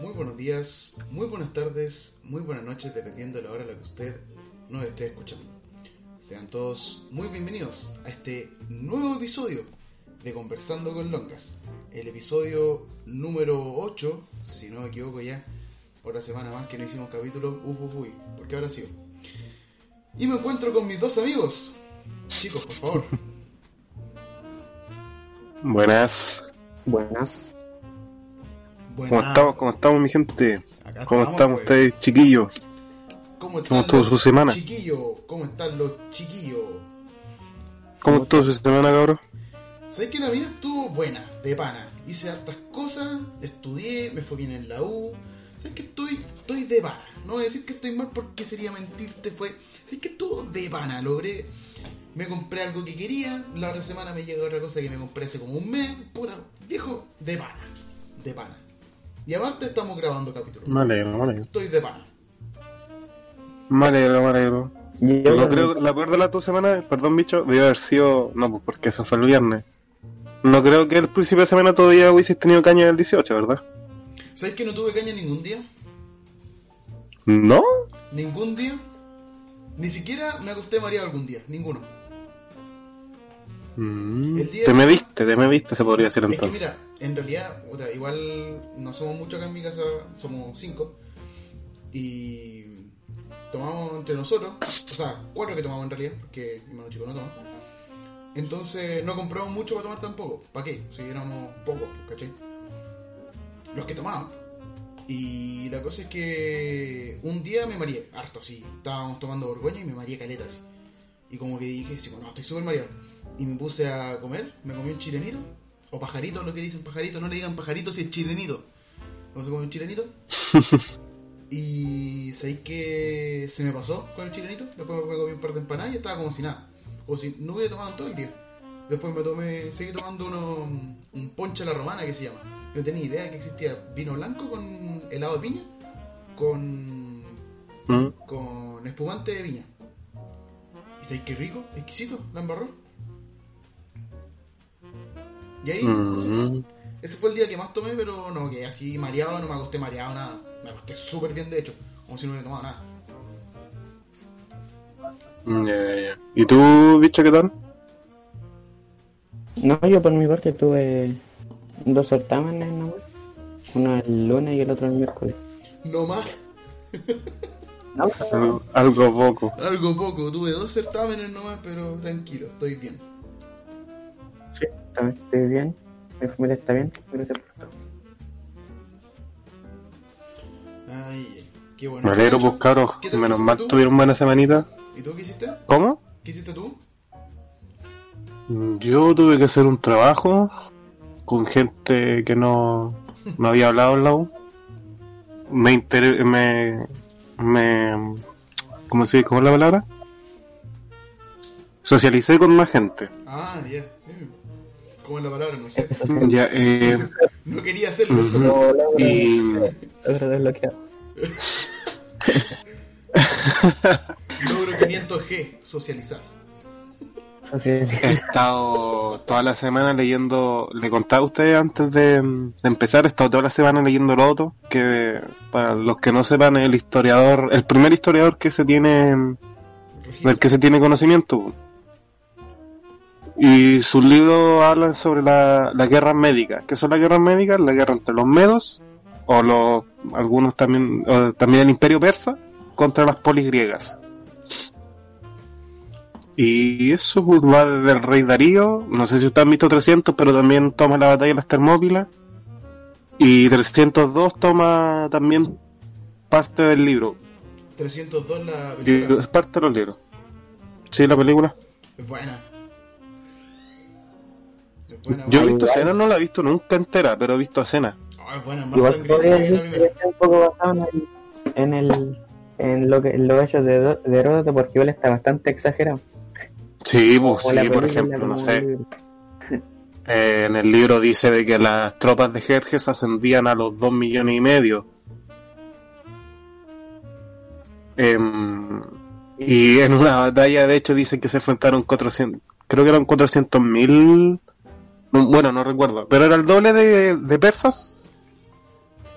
Muy buenos días, muy buenas tardes, muy buenas noches, dependiendo de la hora a la que usted nos esté escuchando. Sean todos muy bienvenidos a este nuevo episodio de Conversando con Longas. El episodio número 8, si no me equivoco ya, otra semana más que no hicimos capítulo, porque ahora sí. Y me encuentro con mis dos amigos. Chicos, por favor. Buenas. ¿Cómo estamos, mi gente? ¿Cómo están ustedes, chiquillos? ¿Cómo estuvo su semana? ¿Cómo están los chiquillos? ¿Cómo estuvo su semana, cabrón? ¿Sabes que la vida estuvo buena, de pana? Hice hartas cosas, estudié, me fue bien en la U. ¿Sabes que estoy de pana? No voy a decir que estoy mal porque sería mentirte, ¿Sabes que estuvo de pana? Logré... Me compré algo que quería, la otra semana me llega otra cosa que me compré hace como un mes. Pura, viejo, de pana. Y aparte estamos grabando capítulos. Me alegro. Estoy de pana. Me alegro. Yo creo que la peor de las 2 semanas, perdón bicho, debió haber sido... No, pues porque eso fue el viernes. No creo que al principio de semana todavía hubieses tenido caña el 18, ¿verdad? ¿Sabes que no tuve caña ningún día? ¿No? ¿Ningún día? Ni siquiera me acosté mareado algún día, ninguno. Te me viste, se podría decir entonces. Es que mira, en realidad, igual no somos muchos acá en mi casa, somos 5. Y tomamos entre nosotros, 4 que tomamos en realidad, porque hermano chico no toma. Entonces no compramos mucho para tomar tampoco. ¿Para qué? Si éramos pocos, ¿cachai? Los que tomaban. Y la cosa es que un día me mareé, harto así. Estábamos tomando borgoña y me mareé caleta así. Y como que dije, sí, bueno, estoy súper mareado. Y me puse a comer, me comí un chilenito. O pajarito, lo que dicen pajarito. No le digan pajarito si es chilenito. ¿Cómo se come un chilenito? Y ¿sabéis que se me pasó con el chilenito? Después me comí un par de empanadas y estaba como si nada. Como si no hubiera tomado en todo el día. Después seguí tomando un ponche a la romana que se llama. No tenía idea que existía vino blanco con helado de piña, con espumante de viña. ¿Y sabéis qué rico? Exquisito, la embarró. Y ahí, ese fue el día que más tomé, pero no, que así mareado, no me acosté mareado, nada. Me acosté súper bien, de hecho, como si no hubiera tomado nada. ¿Y tú, bicho, qué tal? No, yo por mi parte tuve 2 certámenes, ¿no? Uno el lunes y el otro el miércoles. ¿No más? No. Algo poco. Tuve 2 certámenes nomás, pero tranquilo, estoy bien. Sí, también estoy bien. Mi familia está bien. Gracias por todo. Ay, qué bueno. Me alegro, pues, cabros. Menos mal tuvieron buena semanita. ¿Y tú qué hiciste? ¿Cómo? ¿Qué hiciste tú? Yo tuve que hacer un trabajo con gente que no había hablado en la U. ¿Cómo es la palabra? Socialicé con más gente. Ah, ya. Yeah. ¿Cómo es la palabra? No sé. Ya, no quería hacerlo. Logro desbloqueado. Logro 500G, socializar. Okay. He estado toda la semana leyendo, le contaba a ustedes antes de empezar, he estado toda la semana leyendo Heródoto, que para los que no sepan es el historiador, el primer historiador que se tiene, del que se tiene conocimiento. Y sus libros hablan sobre las guerras médicas. ¿Qué son las guerras médicas? La guerra entre los Medos, o algunos también, o también el Imperio Persa, contra las polis griegas. Y eso va desde el rey Darío, no sé si ustedes han visto 300, pero también toma la batalla de las Termópilas. Y 302 toma también parte del libro. 302 la película. Es parte de los libros. Sí, la película. Es buena. Yo he visto escenas, no la he visto nunca entera, pero he visto escenas. Es buena, más sangrienta que la primera. Está un poco basado en los hechos de Heródoto, porque él está bastante exagerado. Sí, pues sí, por ejemplo, no sé, en el libro dice de que las tropas de Jerjes ascendían a los 2,5 millones. Y en una batalla, de hecho, dicen que se enfrentaron 400, creo que eran 400,000, bueno, no recuerdo, pero era el doble de persas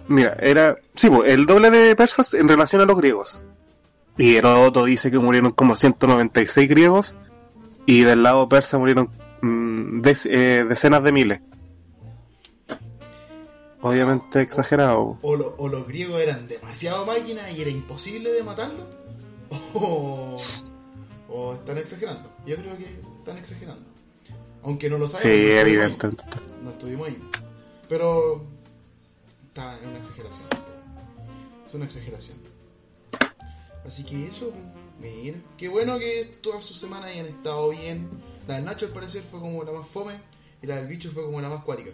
Mira, era... sí, pues, el doble de persas en relación a los griegos. Y Heródoto dice que murieron como 196 griegos y del lado persa murieron decenas de miles. Obviamente exagerado. O los griegos eran demasiado máquinas y era imposible de matarlos, o están exagerando. Yo creo que están exagerando. Aunque no lo saben. Sí, evidente. No estuvimos ahí. Pero está en una exageración. Es una exageración. Así que eso, mira. Qué bueno que todas sus semanas hayan estado bien. La del Nacho al parecer fue como la más fome y la del bicho fue como la más cuática.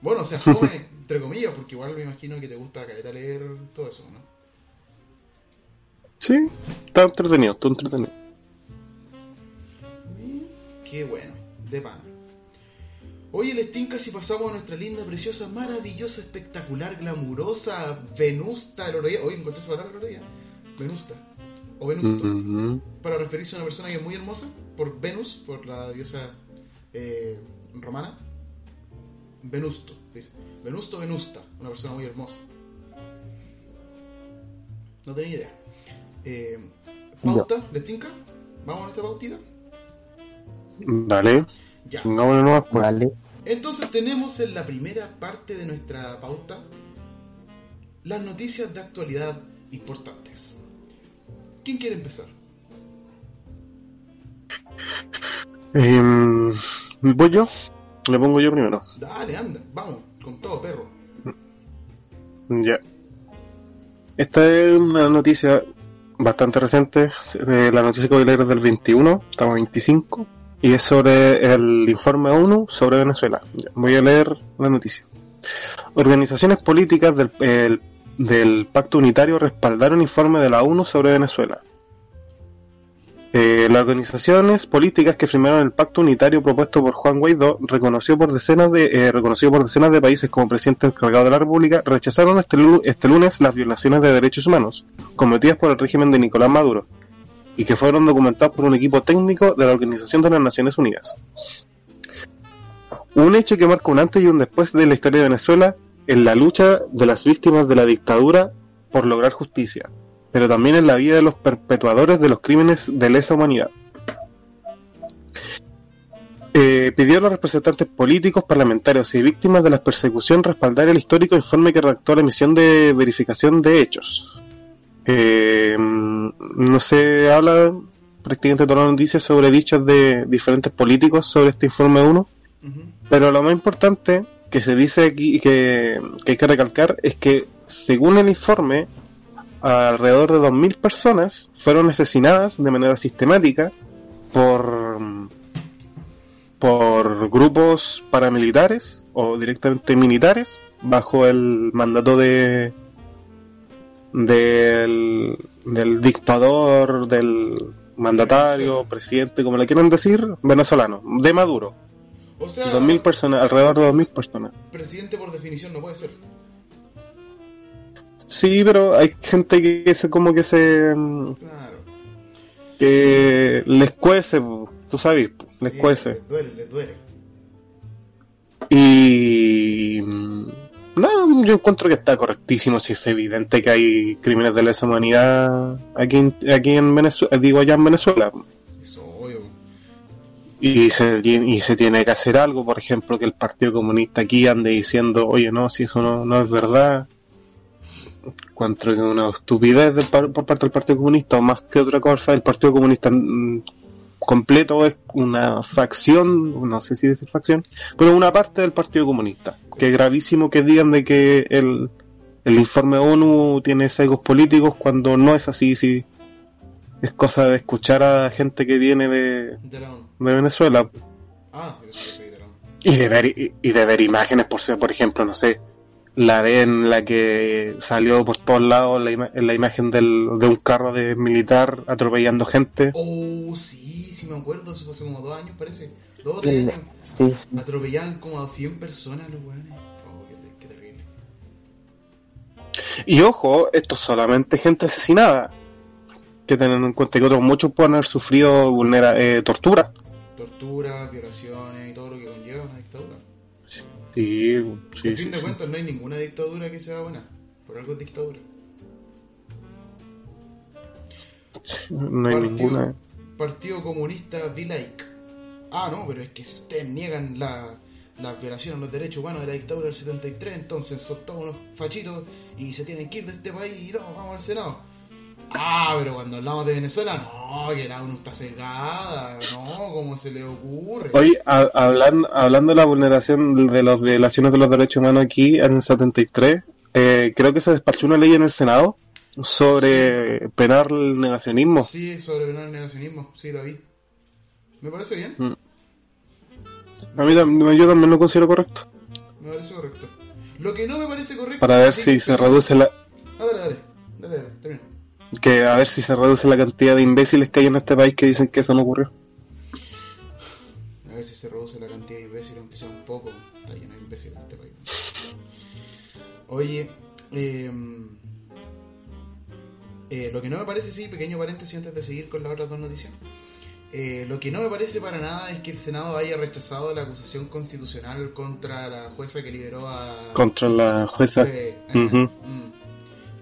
Bueno, o sea, fome, entre comillas, porque igual me imagino que te gusta caleta leer todo eso, ¿no? Sí, está entretenido, está entretenido. Qué bueno, de pana. Oye, les tinca si pasamos a nuestra linda, preciosa, maravillosa, espectacular, glamurosa, venusta el otro día. Oye, ¿encontré esa palabra el otro día? Venusta. O venusto. Uh-huh. Para referirse a una persona que es muy hermosa, por Venus, por la diosa romana. Venusto, dice. Venusto, venusta, una persona muy hermosa. No tenía idea. Pauta, no. ¿Les tinca? ¿Vamos a nuestra pautita? Dale. Ya. No, pues. Dale. Entonces tenemos en la primera parte de nuestra pauta las noticias de actualidad importantes. ¿Quién quiere empezar? Voy yo. Le pongo yo primero. Dale, anda, vamos, con todo, perro. Ya. Esta es una noticia bastante reciente. La noticia que voy a leer es del 21, estamos 25. Y es sobre el informe ONU sobre Venezuela. Voy a leer la noticia. Organizaciones políticas del Pacto Unitario respaldaron el informe de la ONU sobre Venezuela. Las organizaciones políticas que firmaron el Pacto Unitario propuesto por Juan Guaidó, reconocido por decenas de países como presidente encargado de la República, rechazaron este lunes las violaciones de derechos humanos cometidas por el régimen de Nicolás Maduro, y que fueron documentados por un equipo técnico de la Organización de las Naciones Unidas. Un hecho que marca un antes y un después de la historia de Venezuela en la lucha de las víctimas de la dictadura por lograr justicia, pero también en la vida de los perpetuadores de los crímenes de lesa humanidad. Pidió a los representantes políticos, parlamentarios y víctimas de la persecución respaldar el histórico informe que redactó la misión de verificación de hechos. No se habla prácticamente toda la noticia sobre dichos de diferentes políticos sobre este informe 1, uh-huh. Pero lo más importante que se dice aquí que hay que recalcar es que según el informe alrededor de 2.000 personas fueron asesinadas de manera sistemática por grupos paramilitares o directamente militares bajo el mandato del dictador, del mandatario, presidente, como le quieran decir, venezolano, de Maduro. O sea, 2.000 personas, alrededor de 2.000 personas. Presidente por definición no puede ser. Sí, pero hay gente que se como que se... Claro. Que les cuece, tú sabes, les cuece. Les duele. Y... no, yo encuentro que está correctísimo. Si es evidente que hay crímenes de lesa humanidad aquí en Venezuela, digo allá en Venezuela. Eso, obvio. Y se tiene que hacer algo, por ejemplo, que el Partido Comunista aquí ande diciendo, oye, no, si eso no es verdad. Encuentro que una estupidez por parte del Partido Comunista, o más que otra cosa, el Partido Comunista completo es una facción, no sé si decir facción, pero una parte del Partido Comunista, que es gravísimo que digan de que el informe ONU tiene sesgos políticos cuando no es así. Si es cosa de escuchar a gente que viene de Venezuela. Ah, y de ver imágenes, por ejemplo, no sé, la de en la que salió por todos lados la imagen de un carro de militar atropellando gente. Oh, sí, me acuerdo, eso fue hace como 2 años, parece. 2 o 3 años. Sí. Atropellaban como a 100 personas los weones. Oh, qué terrible. Y ojo, esto es solamente gente asesinada. Que tener en cuenta que otros muchos pueden haber sufrido tortura. Tortura, violaciones y todo lo que conlleva una dictadura. Sí. A fin de cuentas, no hay ninguna dictadura que sea buena. Por algo es dictadura. No hay ninguna. Partido Comunista, be like. Ah, no, pero es que si ustedes niegan la violación a los derechos humanos de la dictadura del 73, entonces son todos unos fachitos y se tienen que ir de este país y no, vamos al Senado. Ah, pero cuando hablamos de Venezuela, no, que la ONU está cegada, no, ¿cómo se le ocurre? Hoy, hablando de la vulneración de las violaciones de los derechos humanos aquí en el 73, creo que se despachó una ley en el Senado sobre penar el negacionismo. Sí, sobre penar el negacionismo, sí, David. ¿Me parece bien? A mí yo también lo considero correcto. Me parece correcto. Lo que no me parece correcto... Para ver si se reduce la... Ah, dale, termina. Que a ver si se reduce la cantidad de imbéciles que hay en este país que dicen que eso no ocurrió. A ver si se reduce la cantidad de imbéciles, aunque sea un poco. Está lleno de imbéciles en este país. Oye, lo que no me parece, sí, pequeño paréntesis antes de seguir con las otras dos noticias. Lo que no me parece para nada es que el Senado haya rechazado la acusación constitucional contra la jueza que liberó a... Contra la jueza.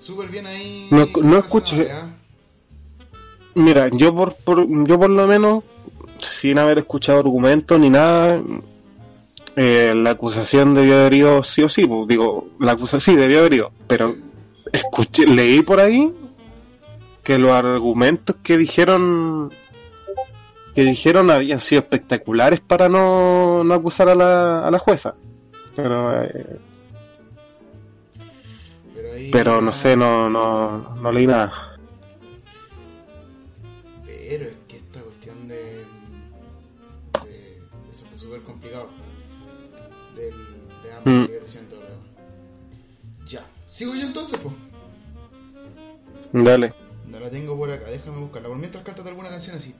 Súper bien ahí. No escuché. Mira, yo por lo menos, sin haber escuchado argumentos ni nada, la acusación debió haber ido sí o sí. Pues, digo, la acusación sí debió haber ido. Pero leí por ahí que los argumentos que dijeron habían sido espectaculares para no acusar a la jueza. Pero... Pero no sé, no leí nada. Pero es que esta cuestión de eso fue súper complicado. De ambas liberaciones. Ya. ¿Sigo yo entonces, po? Dale. No la tengo por acá, déjame buscarla. Por mientras cantas alguna canción así.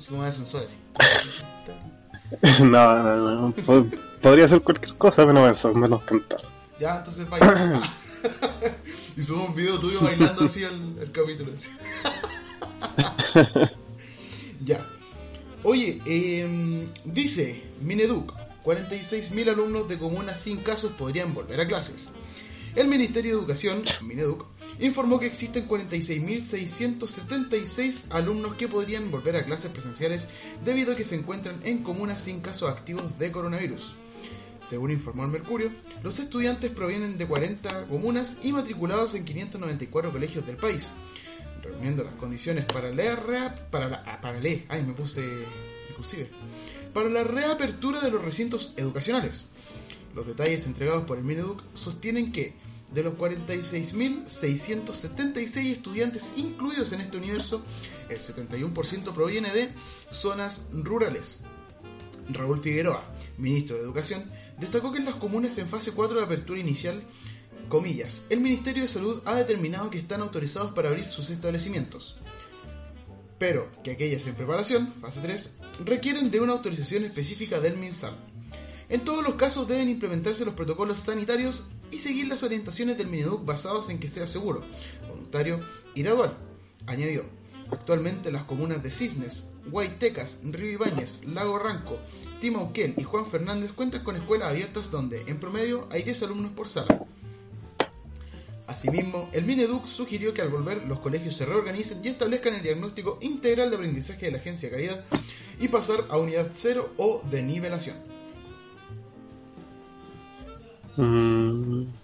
Si como de ascensor así. No. Podría ser cualquier cosa menos eso, menos cantar. Ya, entonces vaya. Y subo un video tuyo bailando así al capítulo. Así. Ya. Oye, dice Mineduc, 46.000 alumnos de comunas sin casos podrían volver a clases. El Ministerio de Educación, Mineduc, informó que existen 46.676 alumnos que podrían volver a clases presenciales debido a que se encuentran en comunas sin casos activos de coronavirus. Según informó el Mercurio, los estudiantes provienen de 40 comunas y matriculados en 594 colegios del país, reuniendo las condiciones para la reapertura de los recintos educacionales. Los detalles entregados por el Mineduc sostienen que, de los 46.676 estudiantes incluidos en este universo, el 71% proviene de zonas rurales. Raúl Figueroa, ministro de Educación, destacó que en las comunas en fase 4 de apertura inicial, comillas, el Ministerio de Salud ha determinado que están autorizados para abrir sus establecimientos, pero que aquellas en preparación, fase 3, requieren de una autorización específica del MinSal. En todos los casos deben implementarse los protocolos sanitarios y seguir las orientaciones del Mineduc basadas en que sea seguro, voluntario y gradual, añadió. Actualmente las comunas de Cisnes, Guaytecas, Río Ibáñez, Lago Ranco, Timauquén y Juan Fernández cuentan con escuelas abiertas donde, en promedio, hay 10 alumnos por sala. Asimismo, el Mineduc sugirió que al volver los colegios se reorganicen y establezcan el diagnóstico integral de aprendizaje de la Agencia de Calidad y pasar a unidad 0 o de nivelación.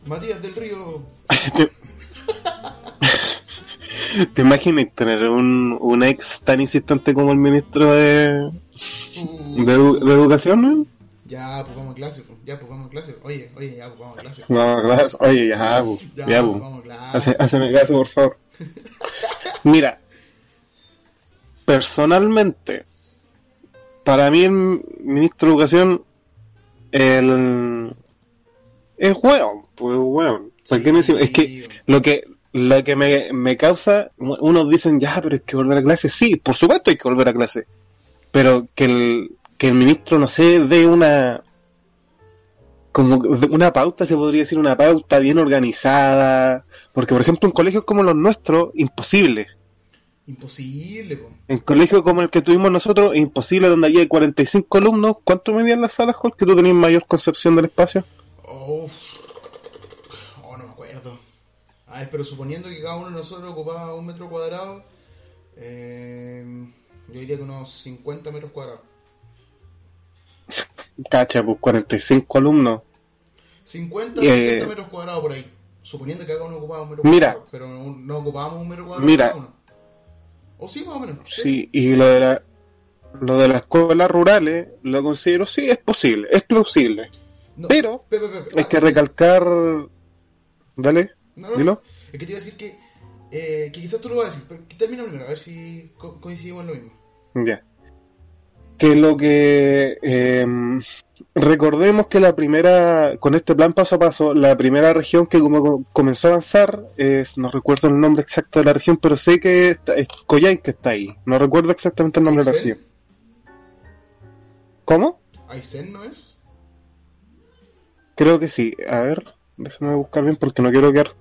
Matías del Río... ¿Te imaginas tener un ex tan insistente como el ministro de Educación, ¿no? Ya, pues vamos a clase, Oye, ya, pues vamos a clase. Vamos a clase. Hazme caso, por favor. Mira, personalmente, para mí el ministro de Educación es hueón, pues hueón. ¿Por qué me decimos? Es que lo que me causa, unos dicen, ya, pero hay que volver a clase. Sí, por supuesto hay que volver a clase. Pero que el ministro, no sé, dé una pauta, se podría decir, una pauta bien organizada. Porque, por ejemplo, en colegios como los nuestros, imposible. Imposible, po. En colegios como el que tuvimos nosotros, imposible, donde había 45 alumnos. ¿Cuánto medían las salas, Jorge? ¿Que tú tenías mayor concepción del espacio? No me acuerdo. Pero suponiendo que cada uno de nosotros ocupaba un metro cuadrado, yo diría que unos 50 metros cuadrados. Cacha, pues 45 alumnos. 50 o 60 metros cuadrados por ahí. Suponiendo que cada uno ocupaba un metro cuadrado. Pero no ocupábamos un metro cuadrado cada uno. O sí, más o menos. Sí, y lo de las escuelas rurales lo considero, sí, es posible, es plausible. No, pero hay que recalcar... Dale, dilo. Es que te iba a decir que quizás tú lo vas a decir, pero termina primero, a ver si coincidimos en lo mismo. Ya. Que lo que... recordemos que la primera, con este plan paso a paso, la primera región que comenzó a avanzar, no recuerdo el nombre exacto de la región, pero sé que es Collay, que está ahí. No recuerdo exactamente el nombre de la región. ¿Cómo? ¿Aysén no es? Creo que sí. A ver, déjame buscar bien porque no quiero quedar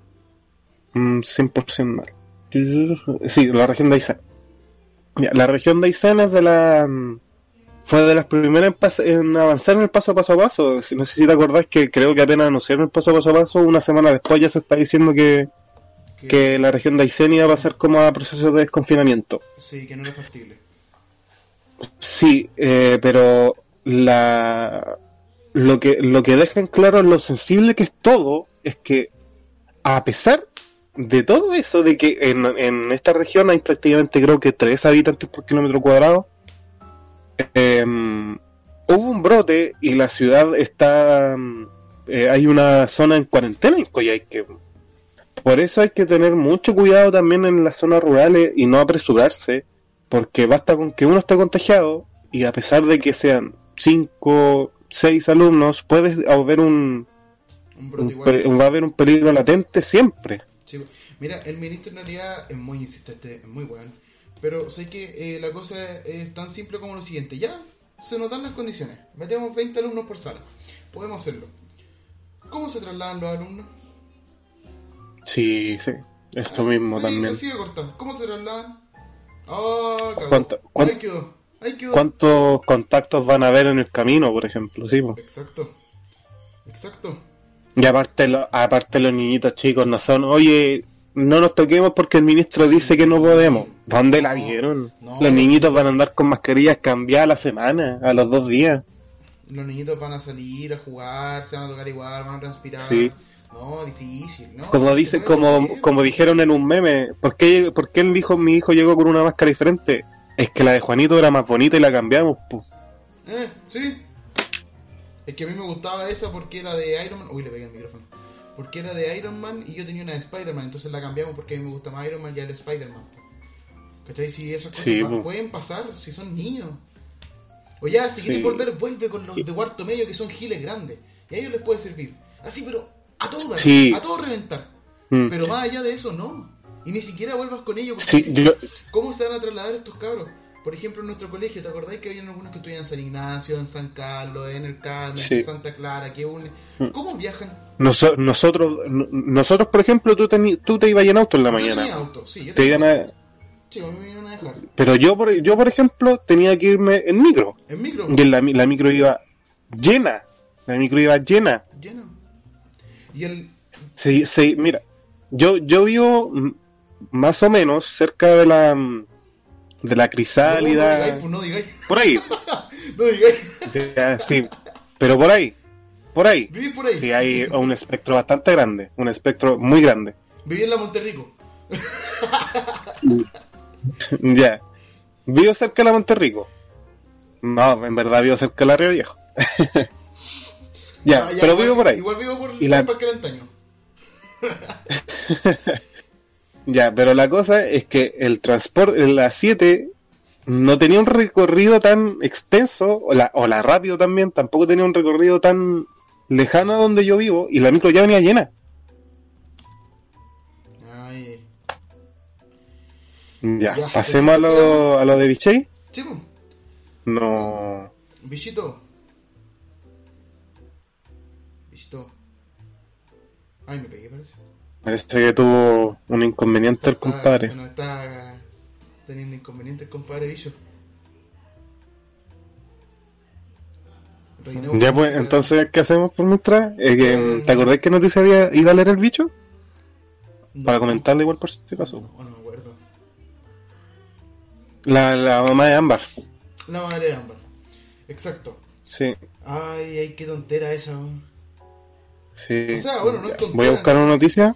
100% mal. Sí, la región de Aysén. La región de Aysén es de la... Fue de las primeras en avanzar en el paso a paso a paso. No sé si te acordás que creo que apenas anunciaron el paso a paso a paso, una semana después ya se está diciendo que la región de Aysén iba a pasar como a procesos de desconfinamiento. Sí, que no era factible. Sí, pero lo que deja en claro lo sensible que es todo, es que a pesar de todo eso, de que en esta región hay prácticamente creo que 3 habitantes por kilómetro cuadrado, hubo un brote y la ciudad está hay una zona en cuarentena en Collay, que por eso hay que tener mucho cuidado también en las zonas rurales y no apresurarse, porque basta con que uno esté contagiado y a pesar de que sean 5, 6 alumnos puede haber va a haber un peligro latente siempre. Sí, mira, el ministro en realidad es muy insistente, es muy bueno. Pero sé que la cosa es tan simple como lo siguiente. Ya se nos dan las condiciones. Metemos 20 alumnos por sala. Podemos hacerlo. ¿Cómo se trasladan los alumnos? Sí, sí. Esto mismo también. Sigue cortado. ¿Cómo se trasladan? Ahí quedó. ¿Cuántos contactos van a haber en el camino, por ejemplo? Sí, pues. Exacto. Y aparte los niñitos chicos no son... Oye... No nos toquemos porque el ministro dice que no podemos. ¿Dónde la vieron? No, los niñitos van a andar con mascarillas cambiadas a la semana, a los 2 días. Los niñitos van a salir a jugar, se van a tocar igual, van a transpirar. Sí. No, difícil, ¿no? Como dijeron en un meme, ¿por qué él dijo, mi hijo llegó con una máscara diferente? Es que la de Juanito era más bonita y la cambiamos, pu. Sí. Es que a mí me gustaba esa porque era de Iron Man. Uy, le pegué el micrófono. Porque era de Iron Man y yo tenía una de Spider-Man, entonces la cambiamos porque a mí me gusta más Iron Man y el Spider-Man. ¿Cachai? Si esas cosas pueden pasar, si son niños. O ya, si quieres volver, vuelve con los de cuarto medio que son giles grandes. Y a ellos les puede servir. Así, pero a todo, a todo reventar. Pero más allá de eso, no. Y ni siquiera vuelvas con ellos. ¿Cómo se van a trasladar estos cabros? Por ejemplo, en nuestro colegio, ¿te acordáis que había algunos que estudiaban en San Ignacio, en San Carlos, en El Carmen, en Santa Clara, que une? ¿Cómo viajan? Nosotros, por ejemplo, tú te ibas en auto en la mañana. Yo tenía auto, sí. Yo me iban a dejar. Pero yo, por ejemplo, tenía que irme en micro. ¿En micro? Y la micro iba llena. ¿Llena? Y el... Sí, mira. Yo vivo más o menos cerca de la Crisálida. No digáis. Por ahí. No digáis. Sí, pero por ahí. Viví por ahí. Sí, hay un espectro bastante grande. Un espectro muy grande. Viví en la Monterrico. Ya. Vivo cerca de la Monterrico. No, en verdad vivo cerca de la Río Viejo. Ya, pero vivo por ahí. Igual vivo por el Parque del Antaño. Ya, pero la cosa es que el transporte, la 7 no tenía un recorrido tan extenso, o la rápido también, tampoco tenía un recorrido tan lejano a donde yo vivo, y la micro ya venía llena. Ay. Ya, pasemos a lo de Vichy. Chico. No. Bichito. Ay, me pegué, parece. Parece que tuvo un inconveniente el compadre. Bueno, está teniendo inconvenientes con Padre Billo. Ya pues, entonces, ¿qué hacemos por mientras? ¿Te acordás que nos decía ir a leer el bicho? No, para comentarle igual por si te pasó. No, no me acuerdo. La mamá de Ámbar. La mamá de Ámbar. Exacto. Sí. Ay, qué tontera esa. Sí. O sea, bueno, no es tontera. Voy a buscar una noticia.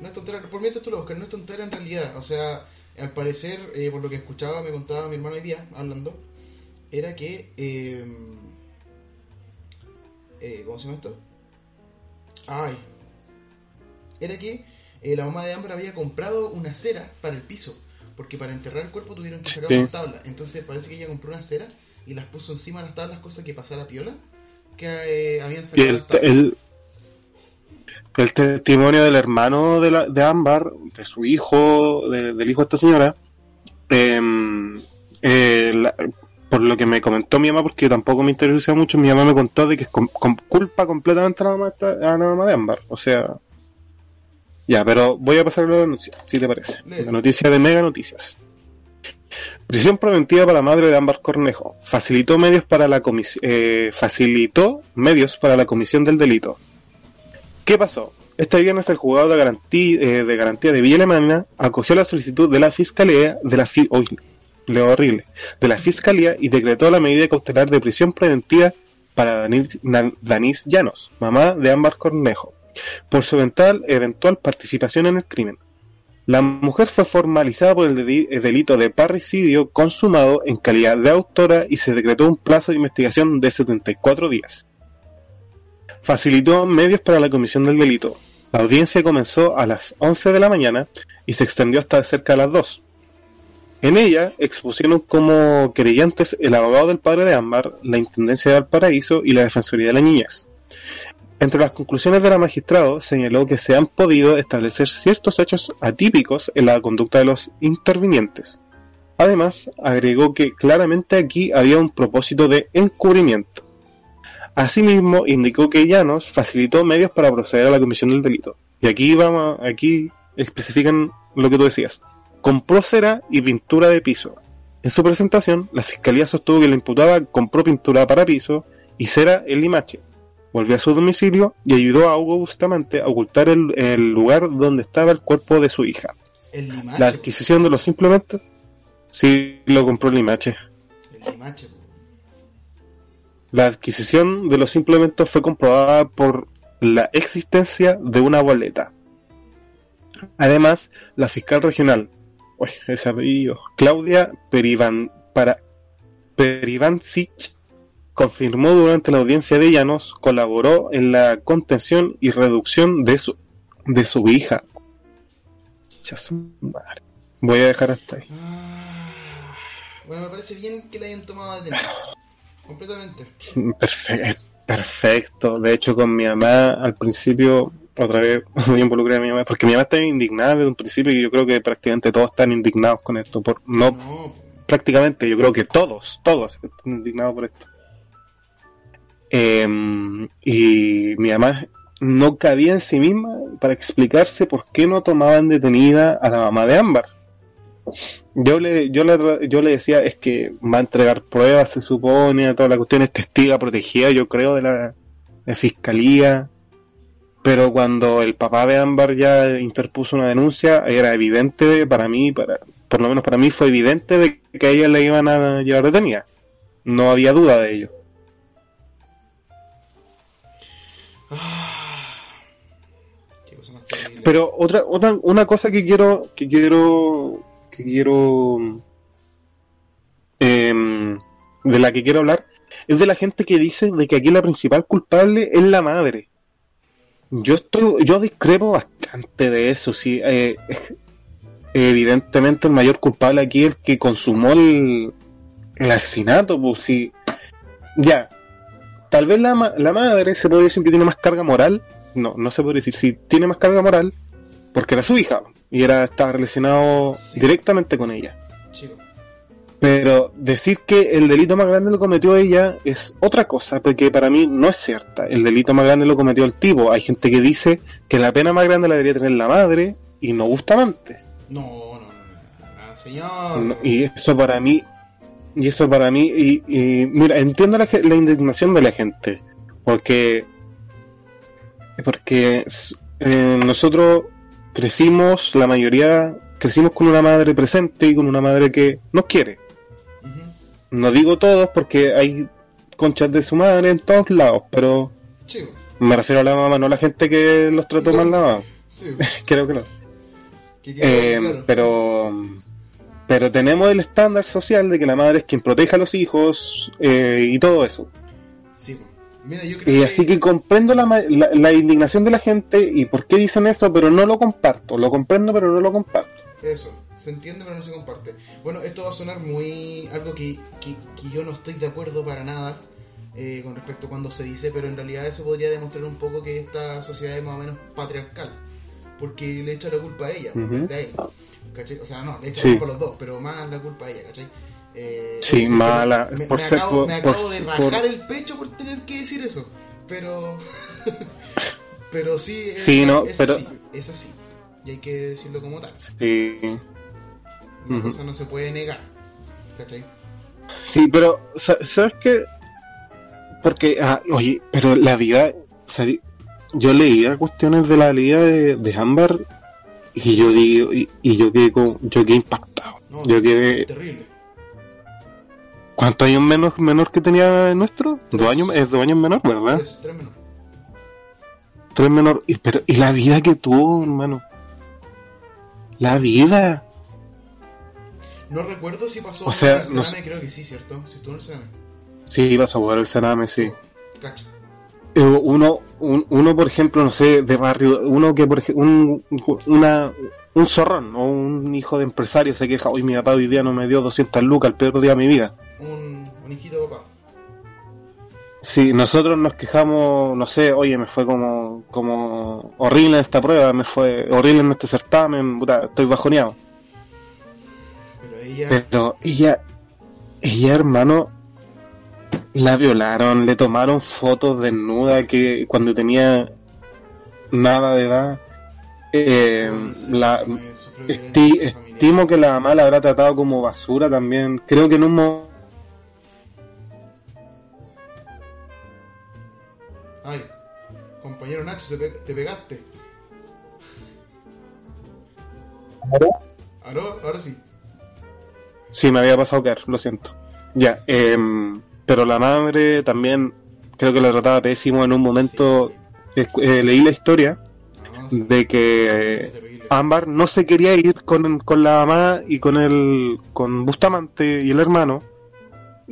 No es tontera, por mientras tú lo buscas, no es tontera en realidad. O sea, al parecer, por lo que escuchaba, me contaba mi hermano hoy día, hablando, era que... ¿cómo se llama esto? Ay, era que la mamá de Ámbar había comprado una cera para el piso, porque para enterrar el cuerpo tuvieron que sacar una tabla. Entonces parece que ella compró una cera y las puso encima de las tablas, cosa que pasara piola, que habían sacado las tablas. El testimonio del hermano de Ámbar, de su hijo, del hijo de esta señora, por lo que me comentó mi mamá, porque yo tampoco me interesaba mucho, mi mamá me contó de que es con culpa completamente a la mamá de Ámbar. O sea, ya, pero voy a pasar a la noticia, si te parece. La noticia de Mega Noticias. Prisión preventiva para la madre de Ámbar Cornejo. Facilitó medios para la comisión del delito. ¿Qué pasó? Este viernes el juzgado de garantía de Villa Alemania acogió la solicitud de la Fiscalía de la Fiscalía y decretó la medida cautelar de prisión preventiva para Danis Llanos, mamá de Ámbar Cornejo, por su eventual participación en el crimen. La mujer fue formalizada por el delito de parricidio consumado en calidad de autora y se decretó un plazo de investigación de 74 días. Facilitó medios para la comisión del delito. La audiencia comenzó a las 11 de la mañana y se extendió hasta cerca de las 2. En ella expusieron como querellantes el abogado del padre de Ámbar, la Intendencia de Valparaíso y la Defensoría de la Niñez. Entre las conclusiones de la magistrada señaló que se han podido establecer ciertos hechos atípicos en la conducta de los intervinientes. Además, agregó que claramente aquí había un propósito de encubrimiento. Asimismo, indicó que Llanos facilitó medios para proceder a la comisión del delito. Y aquí especifican lo que tú decías. Compró cera y pintura de piso. En su presentación, la fiscalía sostuvo que la imputada compró pintura para piso y cera en Limache. Volvió a su domicilio y ayudó a Hugo Bustamante a ocultar el lugar donde estaba el cuerpo de su hija. ¿El Limache? La adquisición de los implementos, sí, lo compró en Limache. El Limache. La adquisición de los implementos fue comprobada por la existencia de una boleta. Además, la fiscal regional, Claudia Perivancic, confirmó durante la audiencia de Llanos, colaboró en la contención y reducción de su hija. Ya su madre. Voy a dejar hasta ahí. Bueno, me parece bien que la hayan tomado de tener. Completamente. Perfecto. De hecho, con mi mamá al principio... Otra vez voy a involucrar a mi mamá, porque mi mamá está indignada desde un principio y yo creo que prácticamente todos están indignados con esto. Prácticamente yo creo que todos están indignados por esto. Y mi mamá no cabía en sí misma para explicarse por qué no tomaban detenida a la mamá de Ámbar. Yo le decía, es que va a entregar pruebas, se supone, a toda la cuestión, es testiga protegida, yo creo, de la fiscalía. Pero cuando el papá de Ámbar ya interpuso una denuncia, era evidente para mí, por lo menos para mí fue evidente de que a ella le iban a llevar detenida. No había duda de ello. Pero una cosa de la que quiero hablar es de la gente que dice de que aquí la principal culpable es la madre. Yo discrepo bastante de eso, sí. Evidentemente el mayor culpable aquí es el que consumó el asesinato, pues sí. Ya, tal vez la madre se podría decir que tiene más carga moral. No se podría decir si tiene más carga moral, porque era su hija y estaba relacionado directamente con ella. Sí. Pero decir que el delito más grande lo cometió ella es otra cosa, porque para mí no es cierta. El delito más grande lo cometió el tipo. Hay gente que dice que la pena más grande la debería tener la madre y no Bustamante. No, señor. Y eso para mí, y mira, entiendo la indignación de la gente, porque nosotros crecimos, la mayoría crecimos con una madre presente y con una madre que nos quiere. Uh-huh. No digo todos porque hay conchas de su madre en todos lados, pero sí, me refiero a la mamá, no a la gente que los trató mal la mamá. Sí. Creo que no. Claro. Pero tenemos el estándar social de que la madre es quien protege a los hijos y todo eso. Sí. Mira, yo creo así que comprendo la indignación de la gente y por qué dicen eso, pero no lo comparto. Lo comprendo, pero no lo comparto. Eso, se entiende, pero no se comparte. Bueno, esto va a sonar muy... algo que yo no estoy de acuerdo para nada con respecto a cuando se dice, pero en realidad eso podría demostrar un poco que esta sociedad es más o menos patriarcal, porque le echa la culpa a ella, uh-huh, a él, ¿cachai? O sea, no, le echa la culpa a los dos, pero más la culpa a ella, ¿cachai? Sí, mala. Me acabo de rajar el pecho por tener que decir eso, pero pero sí, es así, y hay que decirlo como tal. Sí. Una cosa no se puede negar, ¿cachai? Sí, pero ¿sabes qué? Porque, oye, pero la vida, ¿sabes? Yo leía cuestiones de la vida de Ámbar y yo digo, y yo quedé impactado. No, yo quedé terrible. ¿Cuántos años menor que tenía nuestro? 3. 2 años, es 2 años menor, ¿verdad? 3 menor. 3 menor, y la vida que tuvo, hermano. La vida. No recuerdo si pasó, o sea, por el Cerame, creo que sí, ¿cierto? Si estuvo en el Cerame. Sí, pasó por el Cerame, sí. Cacha. Uno, por ejemplo, no sé, de barrio, uno que por ejemplo, un zorrón o un hijo de empresario se queja, hoy mi papá hoy día no me dio 200 lucas, el peor día de mi vida. Un hijito de papá. Sí, nosotros nos quejamos, no sé, oye, me fue como horrible en esta prueba, me fue horrible en este certamen, puta, estoy bajoneado. Pero ella, hermano, la violaron, le tomaron fotos desnuda que cuando tenía nada de edad. Estimo que la mamá la habrá tratado como basura también. Creo que en un momento... Ay, compañero Nacho, te pegaste. ¿Aló? Ahora sí. Sí, me había pasado caer, lo siento. Ya, pero la madre también creo que la trataba pésimo en un momento. Sí. Leí la historia de que Ámbar no se quería ir con la mamá y con Bustamante y el hermano,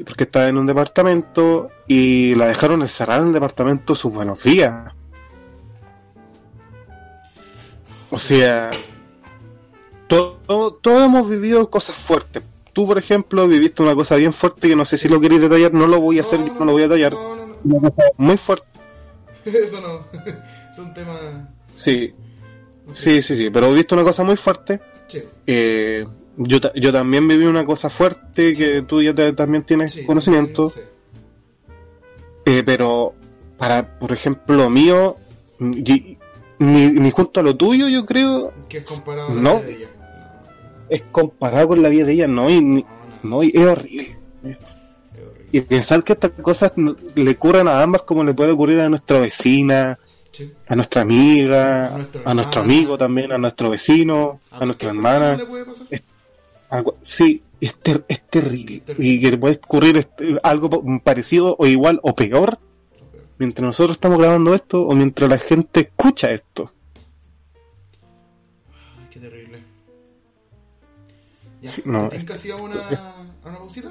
porque estaba en un departamento y la dejaron encerrada en el departamento sus buenos días. O sea, todos hemos vivido cosas fuertes. Tú, por ejemplo, viviste una cosa bien fuerte que no sé si lo queréis detallar, no lo voy a detallar. Muy fuerte. Eso no, es un tema... Sí, okay. sí, pero viviste una cosa muy fuerte. Sí. Yo también viví una cosa fuerte que tú ya también tienes conocimiento. También, sí. Pero, por ejemplo, mío, ni junto a lo tuyo, yo creo... Que es comparado con la vida de ella. Es comparado con la vida de ella, no, y es horrible. Y pensar que estas cosas le ocurren a ambas como le puede ocurrir a nuestra vecina, sí, a nuestra amiga, a nuestro amigo también, a nuestro vecino, a nuestra hermana. Le puede pasar. Es terrible. Y que puede ocurrir algo parecido o igual o peor mientras nosotros estamos grabando esto o mientras la gente escucha esto. Ay, qué terrible. Ya, sí, no, ¿te casi a una pausita?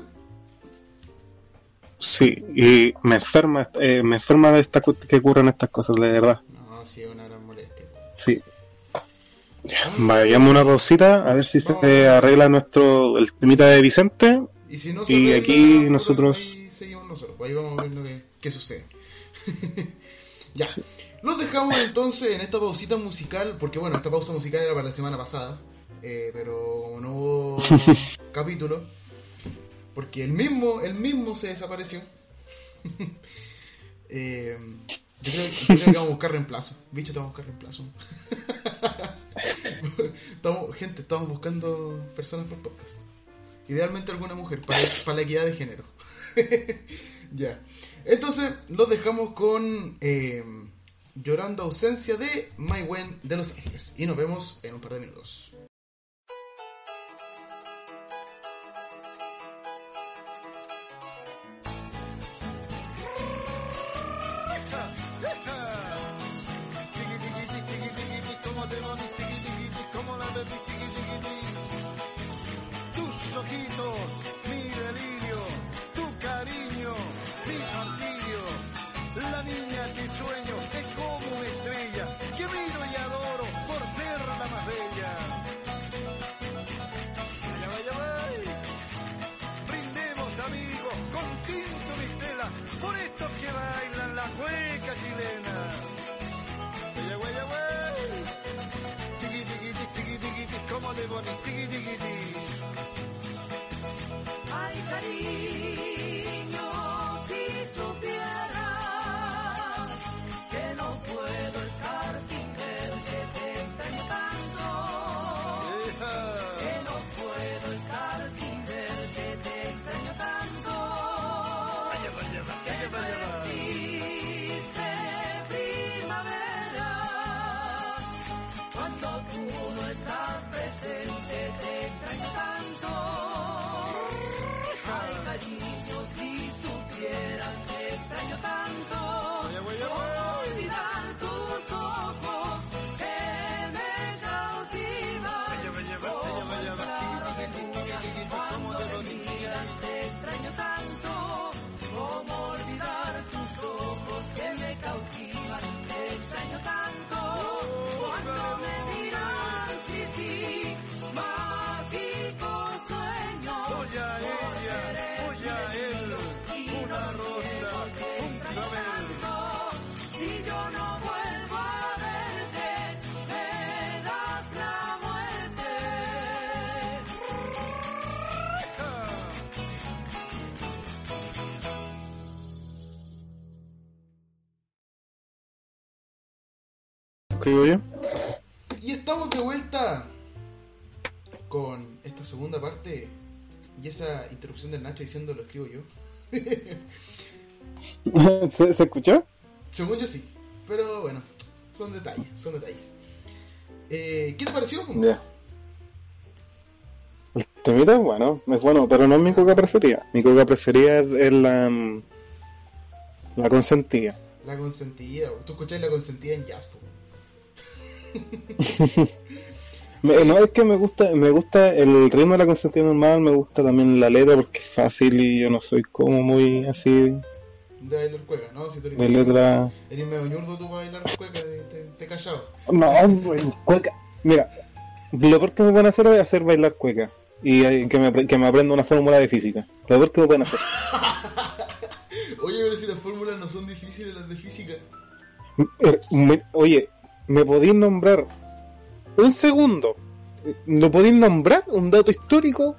Sí, y me enferma de que ocurran estas cosas, de verdad. No, sí, es una gran molestia. Sí. Vayamos a una pausita, a ver si se arregla el temita de Vicente. Y si no se arregla, aquí nosotros... Ahí seguimos nosotros, ahí vamos viendo qué sucede. Ya, sí. Los dejamos entonces en esta pausita musical, porque bueno, esta pausa musical era para la semana pasada, pero como no hubo capítulo... Porque el mismo se desapareció. Yo creo que vamos a buscar reemplazo. Bicho, te vamos a buscar reemplazo. Estamos buscando personas por podcast. Idealmente alguna mujer, para la equidad de género. Ya. Entonces, los dejamos con Llorando Ausencia de My Wen de Los Ángeles. Y nos vemos en un par de minutos. Y estamos de vuelta con esta segunda parte y esa interrupción del Nacho diciendo lo escribo yo. ¿Se escuchó? Según yo sí, pero bueno, son detalles. ¿Qué te pareció? Ya. El temita es bueno, pero no es mi coca preferida. Mi coca preferida es la consentida. La consentida, tú escuchás la consentida en jazz, po. No, es que me gusta el ritmo de la consentida normal, me gusta también la letra porque es fácil y yo no soy como muy así de bailar cueca, ¿no? Si tú eres de letra... eres medio ñurdo tú para bailar cueca, te callado. No, cueca, mira, lo peor que me pueden hacer es hacer bailar cueca y que me aprenda una fórmula de física, lo peor que me pueden hacer. Oye, pero si las fórmulas no son difíciles, las de física. Oye, me podéis nombrar un segundo, no podéis nombrar un dato histórico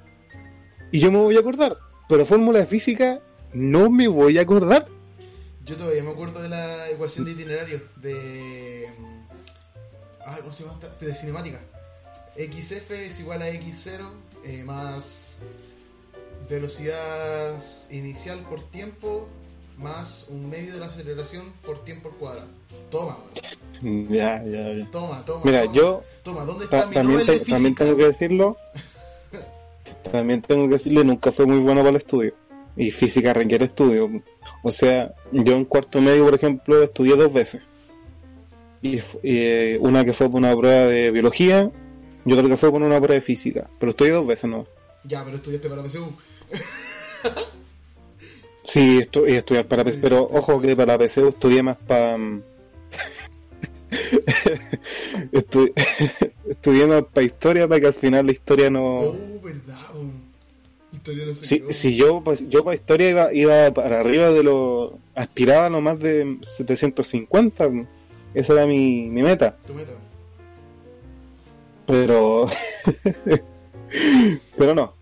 y yo me voy a acordar, pero fórmula de física no me voy a acordar. Yo todavía me acuerdo de la ecuación de itinerario de... ¿cómo se llama? De cinemática. XF es igual a X0 más velocidad inicial por tiempo más un medio de la aceleración por tiempo por cuadrado. Toma, man. Ya. Toma. Mira, Toma, ¿dónde está mi también Nobel de física? También tengo que decirlo, nunca fue muy bueno para el estudio. Y física requiere estudio. O sea, yo en cuarto medio, por ejemplo, estudié 2 veces. Y una que fue por una prueba de biología, yo creo que fue por una prueba de física. Pero estudié 2 veces, ¿no? Ya, pero estudiaste para PSU. Sí, estudiar para PSU, pero ojo que para PSU estudié más para... estudié más para historia, para que al final la historia no... Oh, verdad, historia no se quedó. Sí, yo para historia iba para arriba de lo... Aspiraba a lo más de 750, esa era mi meta. ¿Tu meta? Pero no.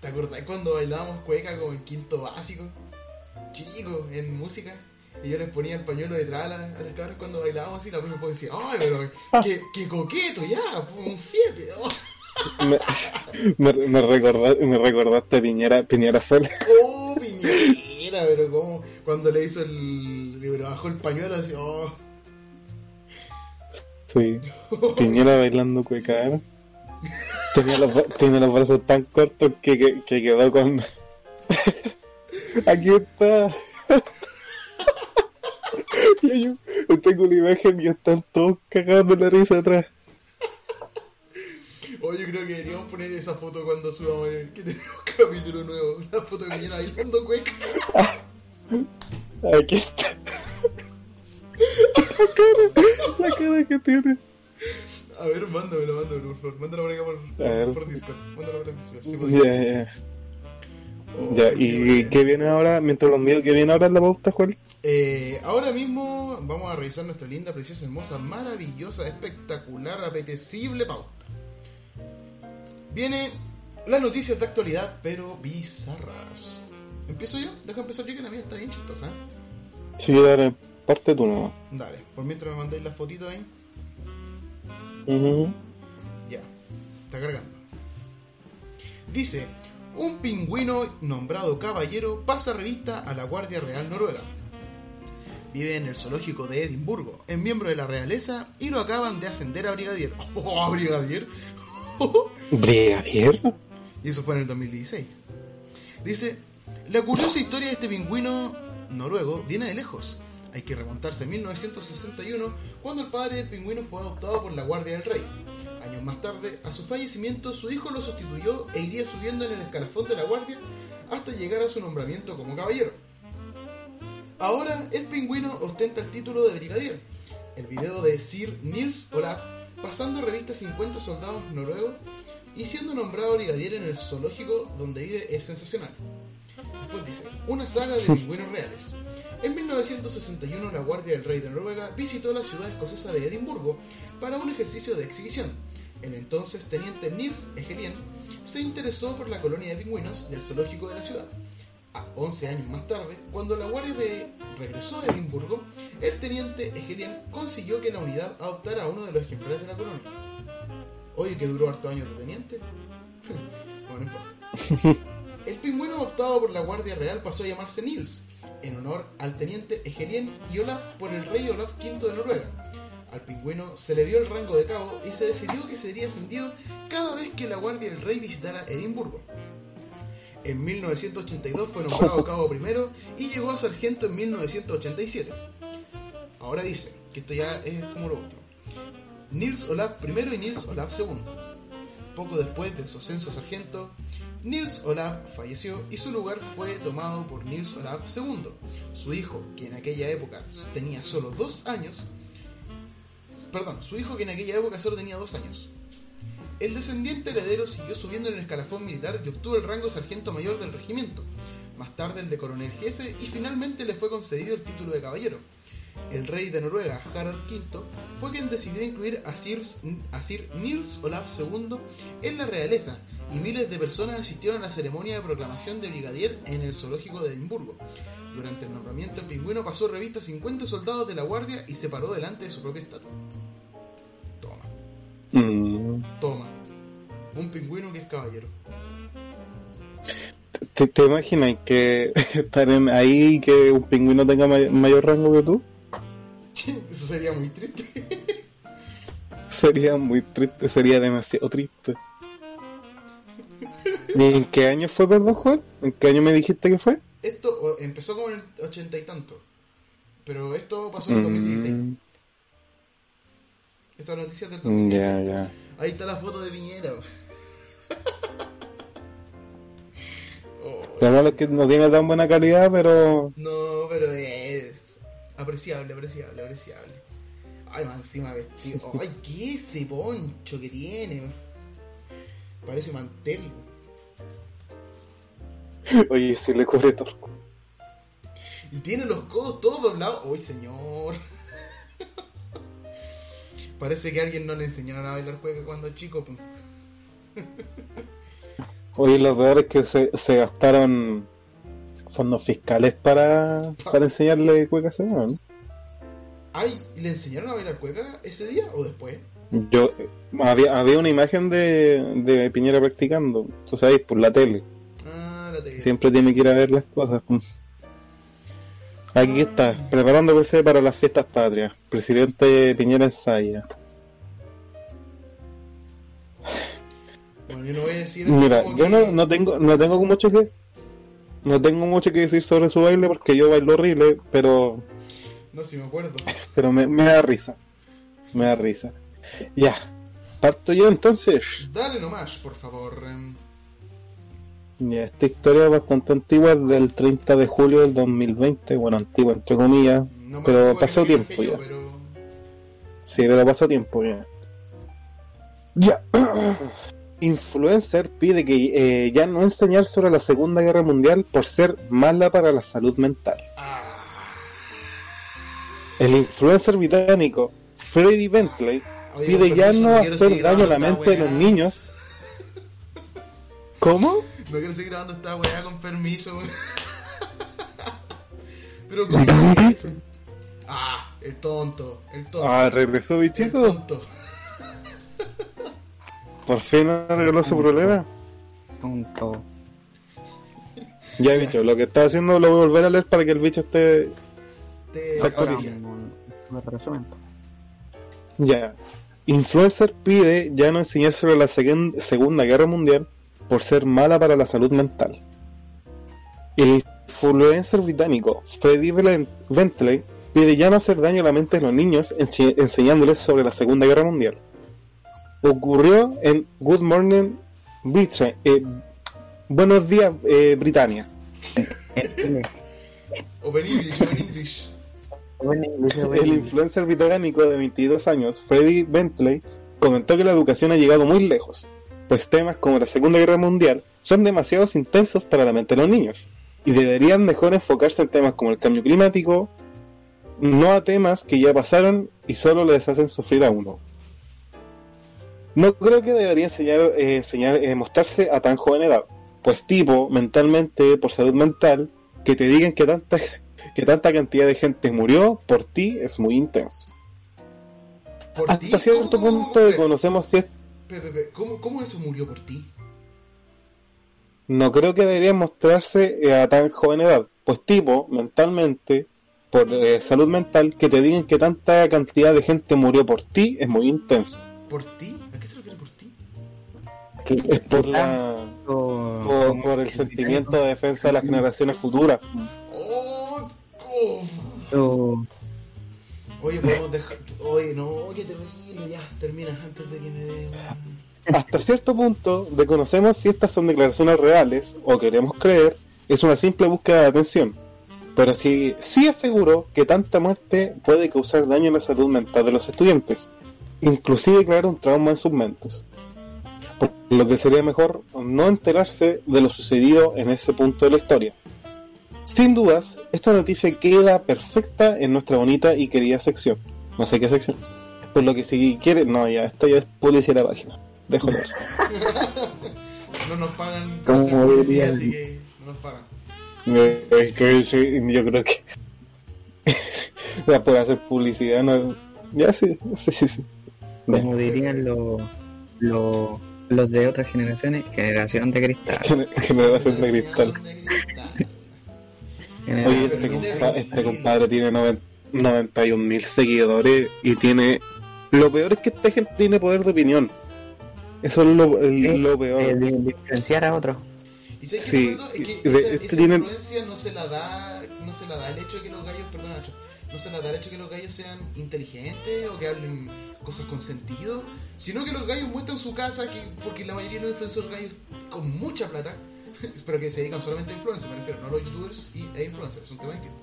¿Te acordás cuando bailábamos cueca como en quinto básico? Chico, en música. y yo les ponía el pañuelo detrás a las cabras cuando bailábamos así, la profe pues decía, ¡ay, pero qué coqueto ya! ¡Fue un 7! Oh. Me recordaste a Piñera Sol. ¡Oh, Piñera! Pero como cuando le hizo pero bajó el pañuelo así, ¡oh! Sí, Piñera bailando cueca. Tenía los brazos tan cortos que quedó con... Aquí está. Y yo tengo una imagen y están todos cagando la risa atrás. Oye, yo creo que deberíamos poner esa foto cuando subamos que tenemos capítulo nuevo. Una foto de Piñera bailando cueca. Aquí está. La cara que tiene. A ver, mándamelo, por favor. Mándalo por acá por Discord. Si ya, ¿y qué viene ahora? Mientras los míos, ¿qué viene ahora en la pauta, Juan? Ahora mismo vamos a revisar nuestra linda, preciosa, hermosa, maravillosa, espectacular, apetecible pauta. Viene las noticias de actualidad, pero bizarras. ¿Empiezo yo? Deja empezar yo, que la mía está bien chistosa. Sí, dale, parte tú nomás. Dale, por mientras me mandáis las fotitos ahí. Uh-huh. Ya, está cargando. Dice: un pingüino nombrado caballero pasa revista a la Guardia Real Noruega. Vive en el zoológico de Edimburgo, es miembro de la realeza y lo acaban de ascender a brigadier. ¡Oh, brigadier! ¿Brigadier? Y eso fue en el 2016. Dice: la curiosa historia de este pingüino noruego viene de lejos. Hay que remontarse a 1961, cuando el padre del pingüino fue adoptado por la Guardia del Rey. Años más tarde, a su fallecimiento, su hijo lo sustituyó e iría subiendo en el escalafón de la Guardia hasta llegar a su nombramiento como caballero. Ahora, el pingüino ostenta el título de brigadier. El video de Sir Nils Olav, pasando revista a 50 soldados noruegos y siendo nombrado brigadier en el zoológico donde vive, es sensacional. Después dice: una saga de pingüinos reales. En 1961, la Guardia del Rey de Noruega visitó la ciudad escocesa de Edimburgo para un ejercicio de exhibición. El entonces teniente Nils Egelien se interesó por la colonia de pingüinos del zoológico de la ciudad. A 11 años más tarde, cuando la Guardia regresó a Edimburgo, el teniente Egelien consiguió que la unidad adoptara uno de los ejemplares de la colonia. Oye, que duró harto años el teniente. Bueno, no importa. El pingüino adoptado por la Guardia Real pasó a llamarse Nils, en honor al teniente Egelien, y Olaf por el rey Olaf V de Noruega. Al pingüino se le dio el rango de cabo y se decidió que sería ascendido cada vez que la Guardia del Rey visitara Edimburgo. En 1982 fue nombrado cabo primero y llegó a sargento en 1987. Ahora dice, que esto ya es como lo último, Nils Olav I y Nils Olav II. Poco después de su ascenso a sargento, Nils Olav falleció y su lugar fue tomado por Nils Olav II. Su hijo que en aquella época solo tenía 2 años. El descendiente heredero siguió subiendo en el escalafón militar y obtuvo el rango sargento mayor del regimiento, más tarde el de coronel jefe, y finalmente le fue concedido el título de caballero. El rey de Noruega, Harald V, fue quien decidió incluir a Sir Nils Olav II en la realeza, y miles de personas asistieron a la ceremonia de proclamación de brigadier en el zoológico de Edimburgo. Durante el nombramiento, el pingüino pasó revista a 50 soldados de la guardia y se paró delante de su propia estatua. Toma. Un pingüino que es caballero. ¿Te imaginas que estén ahí y que un pingüino tenga mayor rango que tú? Eso sería muy triste. Sería demasiado triste. ¿Y en qué año fue, perdón, Juan? ¿En qué año me dijiste que fue? Esto empezó como en el 80 y tanto. Pero esto pasó en el 2016. Esta noticia es del 2016. Ya. Ahí está la foto de Piñera. La verdad es que no tiene tan buena calidad, pero... No, pero es... Apreciable. Ay, man, encima vestido. Ay, qué ese poncho que tiene. Parece mantel. Oye, se le cubre todo. Y tiene los codos todos doblados. Ay, señor. Parece que alguien no le enseñaron a bailar juega cuando chico. Oye, lo peor es que se gastaron fondos fiscales para enseñarle cueca a ese weón, ¿no? Ay, ¿le enseñaron a bailar cueca ese día o después? Yo había una imagen de Piñera practicando, tú sabes, por la tele. Ah, la tele. Siempre tiene que ir a ver las cosas. Aquí está, preparándose para las fiestas patrias. Presidente Piñera ensaya. Bueno, yo no voy a decir. Mira, yo que... no tengo mucho que decir sobre su baile porque yo bailo horrible, pero no, si me acuerdo. Pero me da risa. Me da risa. Ya. Parto yo entonces. Dale nomás, por favor. Ya, esta historia es bastante antigua, es del 30 de julio del 2020. Bueno, antigua entre comillas. No, pero pasó tiempo ya. Pero... sí, pero pasó tiempo ya. Ya. Influencer pide que ya no enseñar sobre la Segunda Guerra Mundial por ser mala para la salud mental. El influencer británico Freddie Bentley pide ya no hacer daño a la mente de los niños. ¿Cómo? No quiero seguir grabando esta weá, con permiso, weá. Pero con permiso. Ah, el tonto. Ah, regresó bichito. El tonto. Por fin arregló su problema. Tonto. Ya, bicho, lo que está haciendo lo voy a volver a leer para que el bicho esté... se actualice. Ya. Influencer pide ya no enseñar sobre la Segunda Guerra Mundial por ser mala para la salud mental. El influencer británico Freddie Bentley pide ya no hacer daño a la mente de los niños enseñándoles sobre la Segunda Guerra Mundial. Ocurrió en Good Morning Britain, Buenos Días Britania. El influencer británico de 22 años, Freddie Bentley, comentó que la educación ha llegado muy lejos, pues temas como la Segunda Guerra Mundial son demasiado intensos para la mente de los niños, y deberían mejor enfocarse en temas como el cambio climático, no a temas que ya pasaron y solo les hacen sufrir a uno. No creo que debería mostrarse a tan joven edad, pues mentalmente, por salud mental, que te digan que tanta cantidad de gente murió por ti es muy intenso. Hasta cierto punto conocemos si es... ¿Cómo eso murió por ti? No creo que debería mostrarse a tan joven edad, pues mentalmente, por salud mental, que te digan que tanta cantidad de gente murió por ti es muy intenso. ¿Por ti? ¿A qué se refiere por ti? Es por la... por el sentimiento de defensa de las generaciones futuras. Oye, podemos dejar... Oye, no, qué terrible, ya, termina antes de que me dé... Hasta cierto punto, desconocemos si estas son declaraciones reales, o queremos creer, es una simple búsqueda de atención. Pero sí aseguró que tanta muerte puede causar daño en la salud mental de los estudiantes, inclusive crear un trauma en sus mentes. Por lo que sería mejor no enterarse de lo sucedido en ese punto de la historia. Sin dudas, esta noticia queda perfecta en nuestra bonita y querida sección. No sé qué sección es. Por lo que si quieren... No, ya, esta ya es publicidad de la página. Dejo leer. No nos pagan publicidad, así que no nos pagan. Es que yo creo que... ya puede hacer publicidad, ¿no? Ya, sí. Como dirían los de otras generaciones, generación de cristal. Generación de cristal. Oye, este compadre tiene 91.000 seguidores y tiene... Lo peor es que esta gente tiene poder de opinión. Eso es lo peor. El influenciar a otro. Y si sí, esa influencia no se la da el hecho de que los gallos, perdón, Nacho, no se la da el hecho de que los gallos sean inteligentes o que hablen cosas con sentido, sino que los gallos muestran su casa, porque la mayoría de los influencers gallos con mucha plata, pero que se dedican solamente a influencers, me refiero, no a los youtubers e influencers, son temas distintos.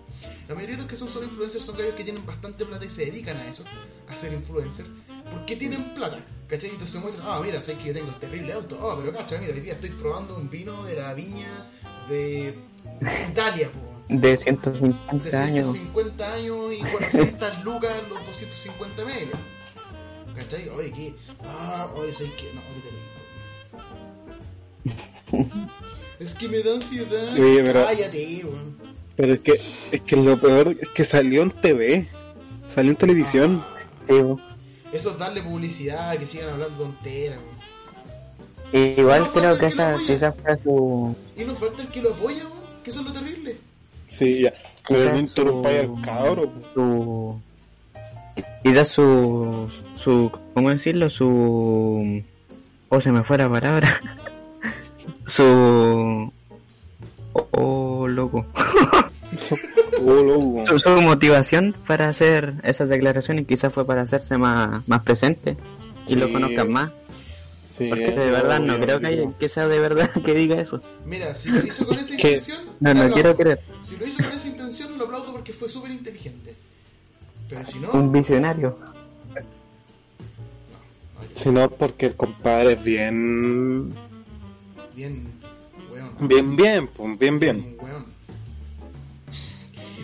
La mayoría de los que son solo influencers son gallos que tienen bastante plata y se dedican a eso, a ser influencers, porque tienen plata, ¿cachai? Entonces se muestran, mira, sabes que yo tengo terrible auto, pero cachai, mira, hoy día estoy probando un vino de la viña de Italia, po. De 150 años. De 150 años y 400 lucas los 250 medios. ¿Cachai? Oye, ¿qué? Oye, ¿sabes qué? No, ahorita Es que me da ansiedad. Sí, pero... Cállate, weón. Pero es que lo peor es que salió en TV. Salió en televisión. Eso es darle publicidad, que sigan hablando tonteras, weón. Igual no creo que esa fue su... Y nos falta el que lo apoya, que eso es lo terrible. Sí, ya. Pero no interrumpáis al cabro. Quizás su... ¿Cómo decirlo? Su... Oh, se me fue la palabra. Su... Oh, loco. Oh, loco. Su motivación para hacer esas declaraciones quizás fue para hacerse más presente. Sí. Y lo conozcan más. Sí, porque de verdad no creo que sea de verdad que diga eso. Mira, si lo hizo con esa intención... no quiero creer. Si lo hizo con esa intención, lo aplaudo porque fue súper inteligente. Pero si no... Un visionario. No, si no, porque el compadre es bien... Bien, weón.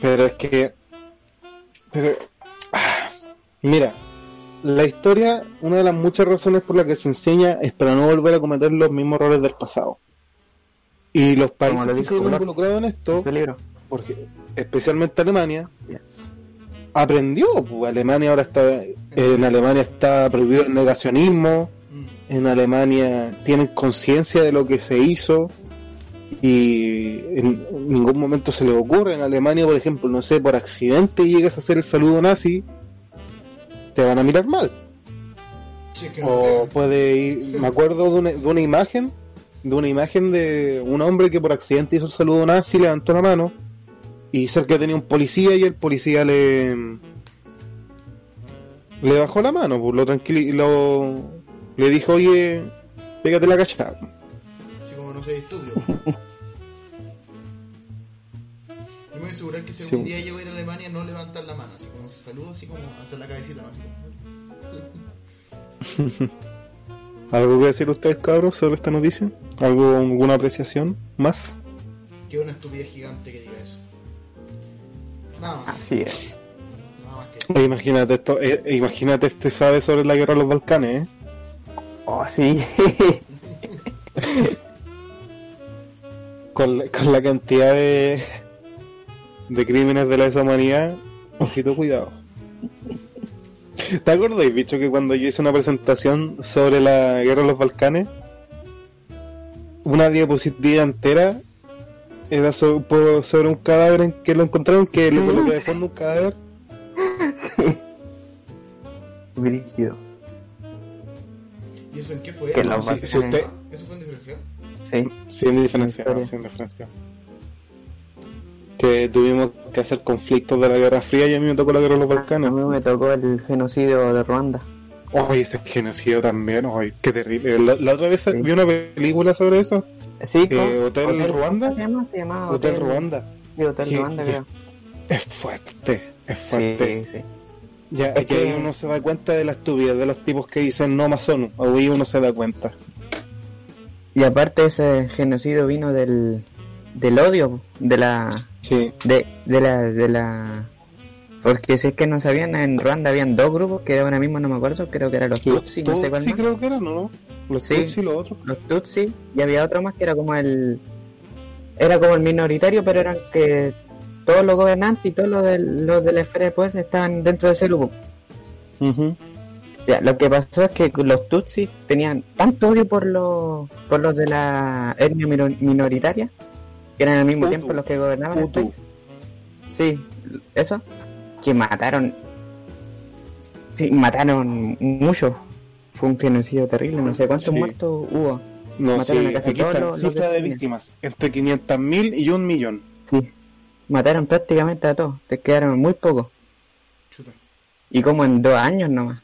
Pero es que... Mira... La historia, una de las muchas razones por las que se enseña es para no volver a cometer los mismos errores del pasado. Y los países que se han involucrado en esto, porque especialmente Alemania, aprendió. Alemania ahora está, en Alemania está prohibido el negacionismo, en Alemania tienen conciencia de lo que se hizo y en ningún momento se les ocurre. En Alemania, por ejemplo, no sé, por accidente llegas a hacer el saludo nazi, te van a mirar mal. Sí, o puede ir... Me acuerdo de una imagen de un hombre que por accidente hizo el saludo nazi, levantó la mano y cerca tenía un policía y el policía le bajó la mano, pues, le dijo, oye, pégate la cachada. Así como no soy estúpido. Yo me voy a asegurar que si algún día yo voy a ir a Alemania no levantan la mano, así como se saluda, así como hasta la cabecita, básicamente. ¿Algo que decir ustedes, cabros, sobre esta noticia? ¿Alguna apreciación más? Que una estupidez gigante que diga eso. Nada más. Así es. Nada más que eso. Imagínate esto, imagínate este sabe sobre la guerra de los Balcanes, ¿eh? Oh, sí. con la cantidad de crímenes de lesa humanidad, ojito, cuidado. ¿Te acordáis, bicho, que cuando yo hice una presentación sobre la guerra de los Balcanes, una diapositiva entera era sobre un cadáver en que lo encontraron, que le coloqué de fondo un cadáver? Sí. Brígido. ¿Y eso en qué fue? ¿Eso fue en diferencial? Sí, en diferencial. Que tuvimos que hacer conflictos de la Guerra Fría y a mí me tocó la guerra de los Balcanes. A mí me tocó el genocidio de Ruanda. Ay, ese genocidio también, ay, qué terrible. La otra vez vi una película sobre eso. Sí, Hotel Ruanda. Se llamaba Hotel Ruanda. Sí, Hotel Ruanda, creo. Es fuerte. Sí. Ya, es que uno se da cuenta de las tubias, de los tipos que dicen no más ONU. Hoy uno se da cuenta. Y aparte ese genocidio vino del odio de la porque si es que no sabían, en Ruanda habían dos grupos que ahora mismo no me acuerdo, creo que eran los Tutsi, no sé cuál más. Sí, creo que eran, ¿no? Tutsi y los otros. Los Tutsi, y había otro más que era como el minoritario, pero eran que todos los gobernantes y todos los de la esfera de poder estaban dentro de ese grupo. Uh-huh. Ya, lo que pasó es que los Tutsi tenían tanto odio por los de la etnia minoritaria, que eran al mismo tiempo los que gobernaban el país. Sí, eso, que mataron mucho. Fue un genocidio terrible, no sé cuántos muertos hubo. No, mataron a casi todos los cifra de víctimas, entre 500.000 y 1.000.000. Sí, mataron prácticamente a todos, te quedaron muy pocos. Chuta. Y como en 2 años nomás.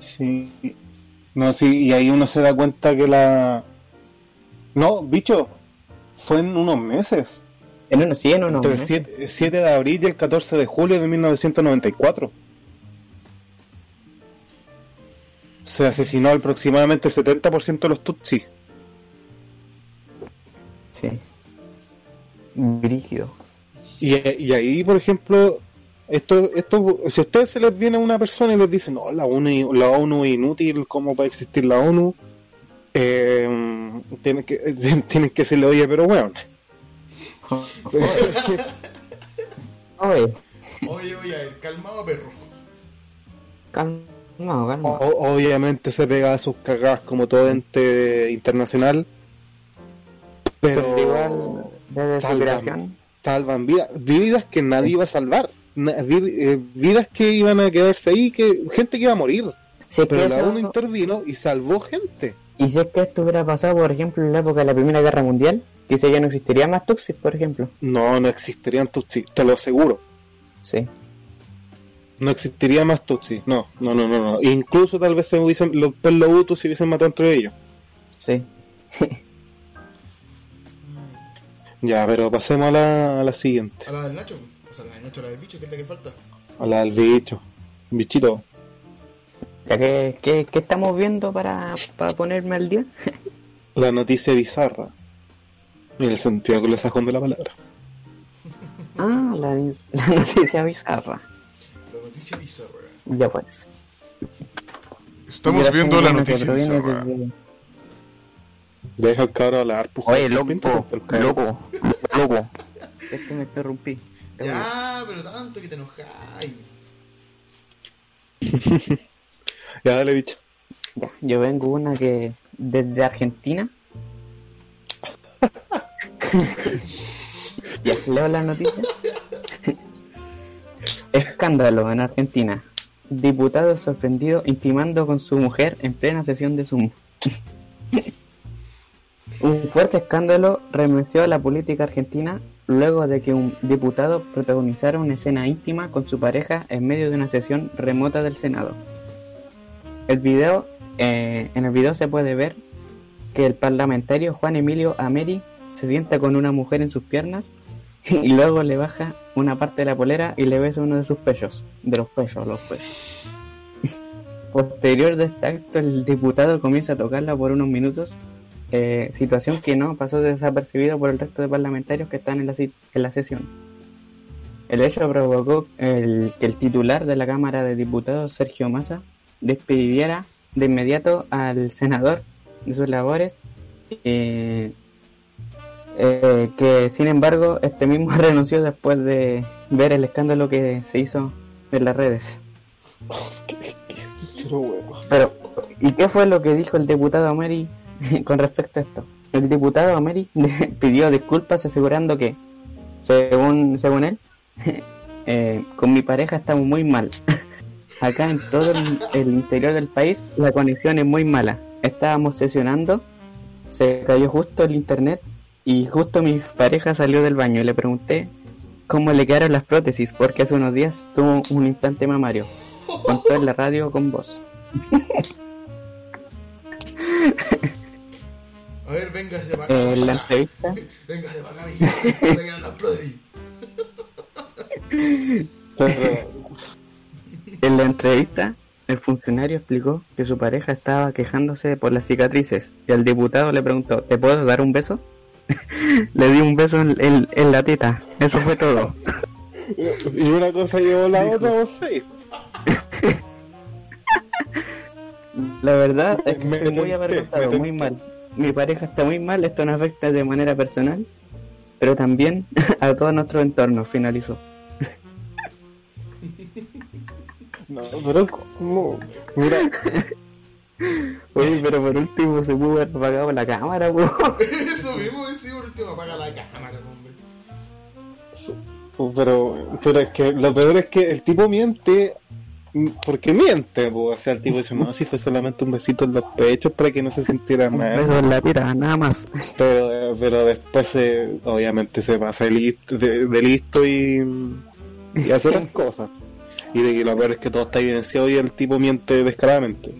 Sí, no, sí, y ahí uno se da cuenta que No, bicho, fue en unos meses. Entre el 7 de abril y el 14 de julio de 1994. Se asesinó aproximadamente el 70% de los Tutsi. Sí. Brígido. Y ahí, por ejemplo, esto, si a ustedes se les viene una persona y les dicen, no, la ONU es inútil, ¿cómo va a existir la ONU? Tienen que decirle, oye, pero weón. Oye, calmado, perro. Calmado. Obviamente se pega a sus cagadas como todo ente internacional. Pero igual, de salvan vidas. Vidas que nadie iba a salvar. Vidas que iban a quedarse ahí, gente que iba a morir. Sí, pero la ONU intervino y salvó gente. Y si es que esto hubiera pasado, por ejemplo, en la época de la Primera Guerra Mundial, dice ya no existirían más Tutsi, por ejemplo. No existirían Tutsi, te lo aseguro. Sí. No existiría más Tutsi, no. Incluso tal vez se hubiesen, los Hutus se hubiesen matado entre ellos. Sí. Ya, pero pasemos a la siguiente. A la del Nacho, la del bicho, que es la que falta. A la del bicho, bichito. Ya que estamos viendo para ponerme al día. La noticia bizarra. En el sentido anglosajón de la palabra. Ah, la noticia bizarra. La noticia bizarra. Ya pues. Estamos viendo la noticia bizarra. Deja el cabro hablar, pujar. Oye, loco. Es que me interrumpí. Ya, pero tanto que te enojáis. Ya, dale, bicho. Ya, yo vengo una que desde Argentina. Ya, leo las noticias. Escándalo en Argentina. Diputado sorprendido intimando con su mujer en plena sesión de Zoom. Un fuerte escándalo remeció a la política argentina luego de que un diputado protagonizara una escena íntima con su pareja en medio de una sesión remota del Senado. En el video se puede ver que el parlamentario Juan Emilio Ameri se sienta con una mujer en sus piernas y luego le baja una parte de la polera y le besa uno de sus pechos, los pechos. Posterior de este acto, el diputado comienza a tocarla por unos minutos, situación que no pasó desapercibida por el resto de parlamentarios que están en la sesión. El hecho provocó que el titular de la Cámara de Diputados, Sergio Massa, despediera de inmediato al senador de sus labores, que sin embargo este mismo renunció después de ver el escándalo que se hizo en las redes. Pero, ¿y qué fue lo que dijo el diputado Ameri con respecto a esto? El diputado Ameri pidió disculpas asegurando que, según él, con mi pareja estamos muy mal. Acá en todo el interior del país la conexión es muy mala. Estábamos sesionando, se cayó justo el internet y justo mi pareja salió del baño y le pregunté cómo le quedaron las prótesis porque hace unos días tuvo un implante mamario. Contó en la radio con voz. A ver, véngase para acá. La entrevista. Véngase para acá, me quedaron las prótesis. En la entrevista, el funcionario explicó que su pareja estaba quejándose por las cicatrices y el diputado le preguntó, ¿te puedo dar un beso? Le di un beso en la teta, eso fue todo. Y una cosa llevó la otra, vos seis. La verdad es que estoy muy avergonzado, muy mal. Mi pareja está muy mal, esto nos afecta de manera personal, pero también a todo nuestro entorno, finalizó. No, pero como... Mira. Oye, pero por último se pudo haber apagado la cámara, po. Eso mismo decía, por último apaga la cámara, hombre. Pero es que lo peor es que el tipo miente. Porque miente, po. O sea, el tipo dice, no, si fue solamente un besito en los pechos para que no se sintiera mal. Pero en la tira, nada más. Pero después obviamente se pasa de listo y hace las cosas. Y de que lo peor es que todo está evidenciado y el tipo miente descaradamente.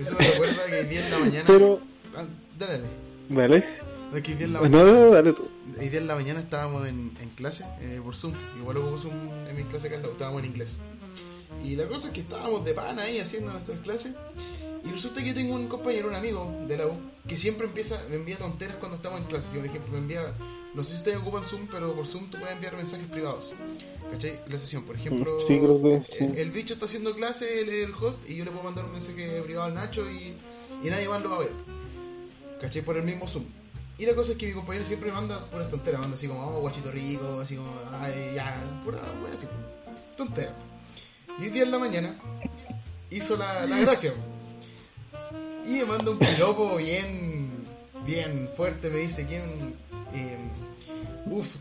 Eso me recuerda que hoy día en la mañana... Pero... Dale. No, es que hoy día en la mañana... No, dale tú. Hoy día en la mañana estábamos en clase, por Zoom. Igual hubo Zoom en mi clase, Carlos. Estábamos en inglés. Y la cosa es que estábamos de pana ahí haciendo nuestras clases. Y resulta que yo tengo un compañero, un amigo de la U, que siempre me envía tonteras cuando estamos en clase. Por ejemplo, me envía... No sé si ustedes ocupan Zoom, pero por Zoom tú puedes enviar mensajes privados, ¿cachai? La sesión, por ejemplo, sí, creo que sí. El bicho está haciendo clase, el host, y yo le puedo mandar un mensaje privado al Nacho y nadie más lo va a ver, ¿cachai? Por el mismo Zoom. Y la cosa es que mi compañero siempre manda puras tonteras, manda así como, oh, guachito rico, así como, ay, ya, pura, bueno, así, tontera. Y un día en la mañana hizo la gracia, y me manda un piropo bien fuerte, me dice, ¿quién?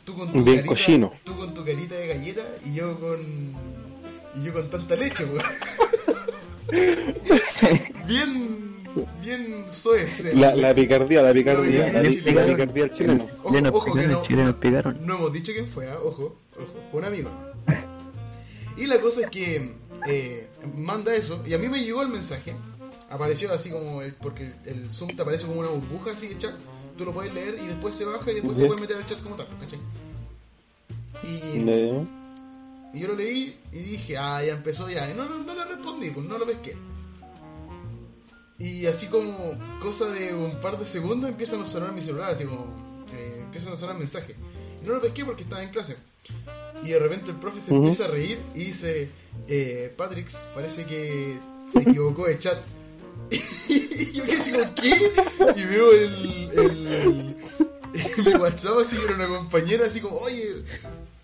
Tú con tu bien carita cochino. Tú con tu carita de galleta y yo con tanta leche, güey. bien soez. La picardía del chileno. Ojo que no hemos dicho quién fue, ¿eh? Ojo, un amigo. Y la cosa es que manda eso y a mí me llegó el mensaje. Apareció así como, porque el Zoom te aparece como una burbuja así de chat. Tú lo puedes leer y después se baja y después te puedes meter al chat como tal, ¿cachai? Y yo lo leí y dije, ya empezó ya. Y no le respondí, pues no lo pesqué. Y así como cosa de un par de segundos empiezan a sonar mi celular, así como empiezan a sonar mensajes. Y no lo pesqué porque estaba en clase. Y de repente el profe se empieza a reír y dice, Patrick, parece que se equivocó de chat. Y yo que digo, ¿qué? Y veo el WhatsApp así con una compañera así como, oye,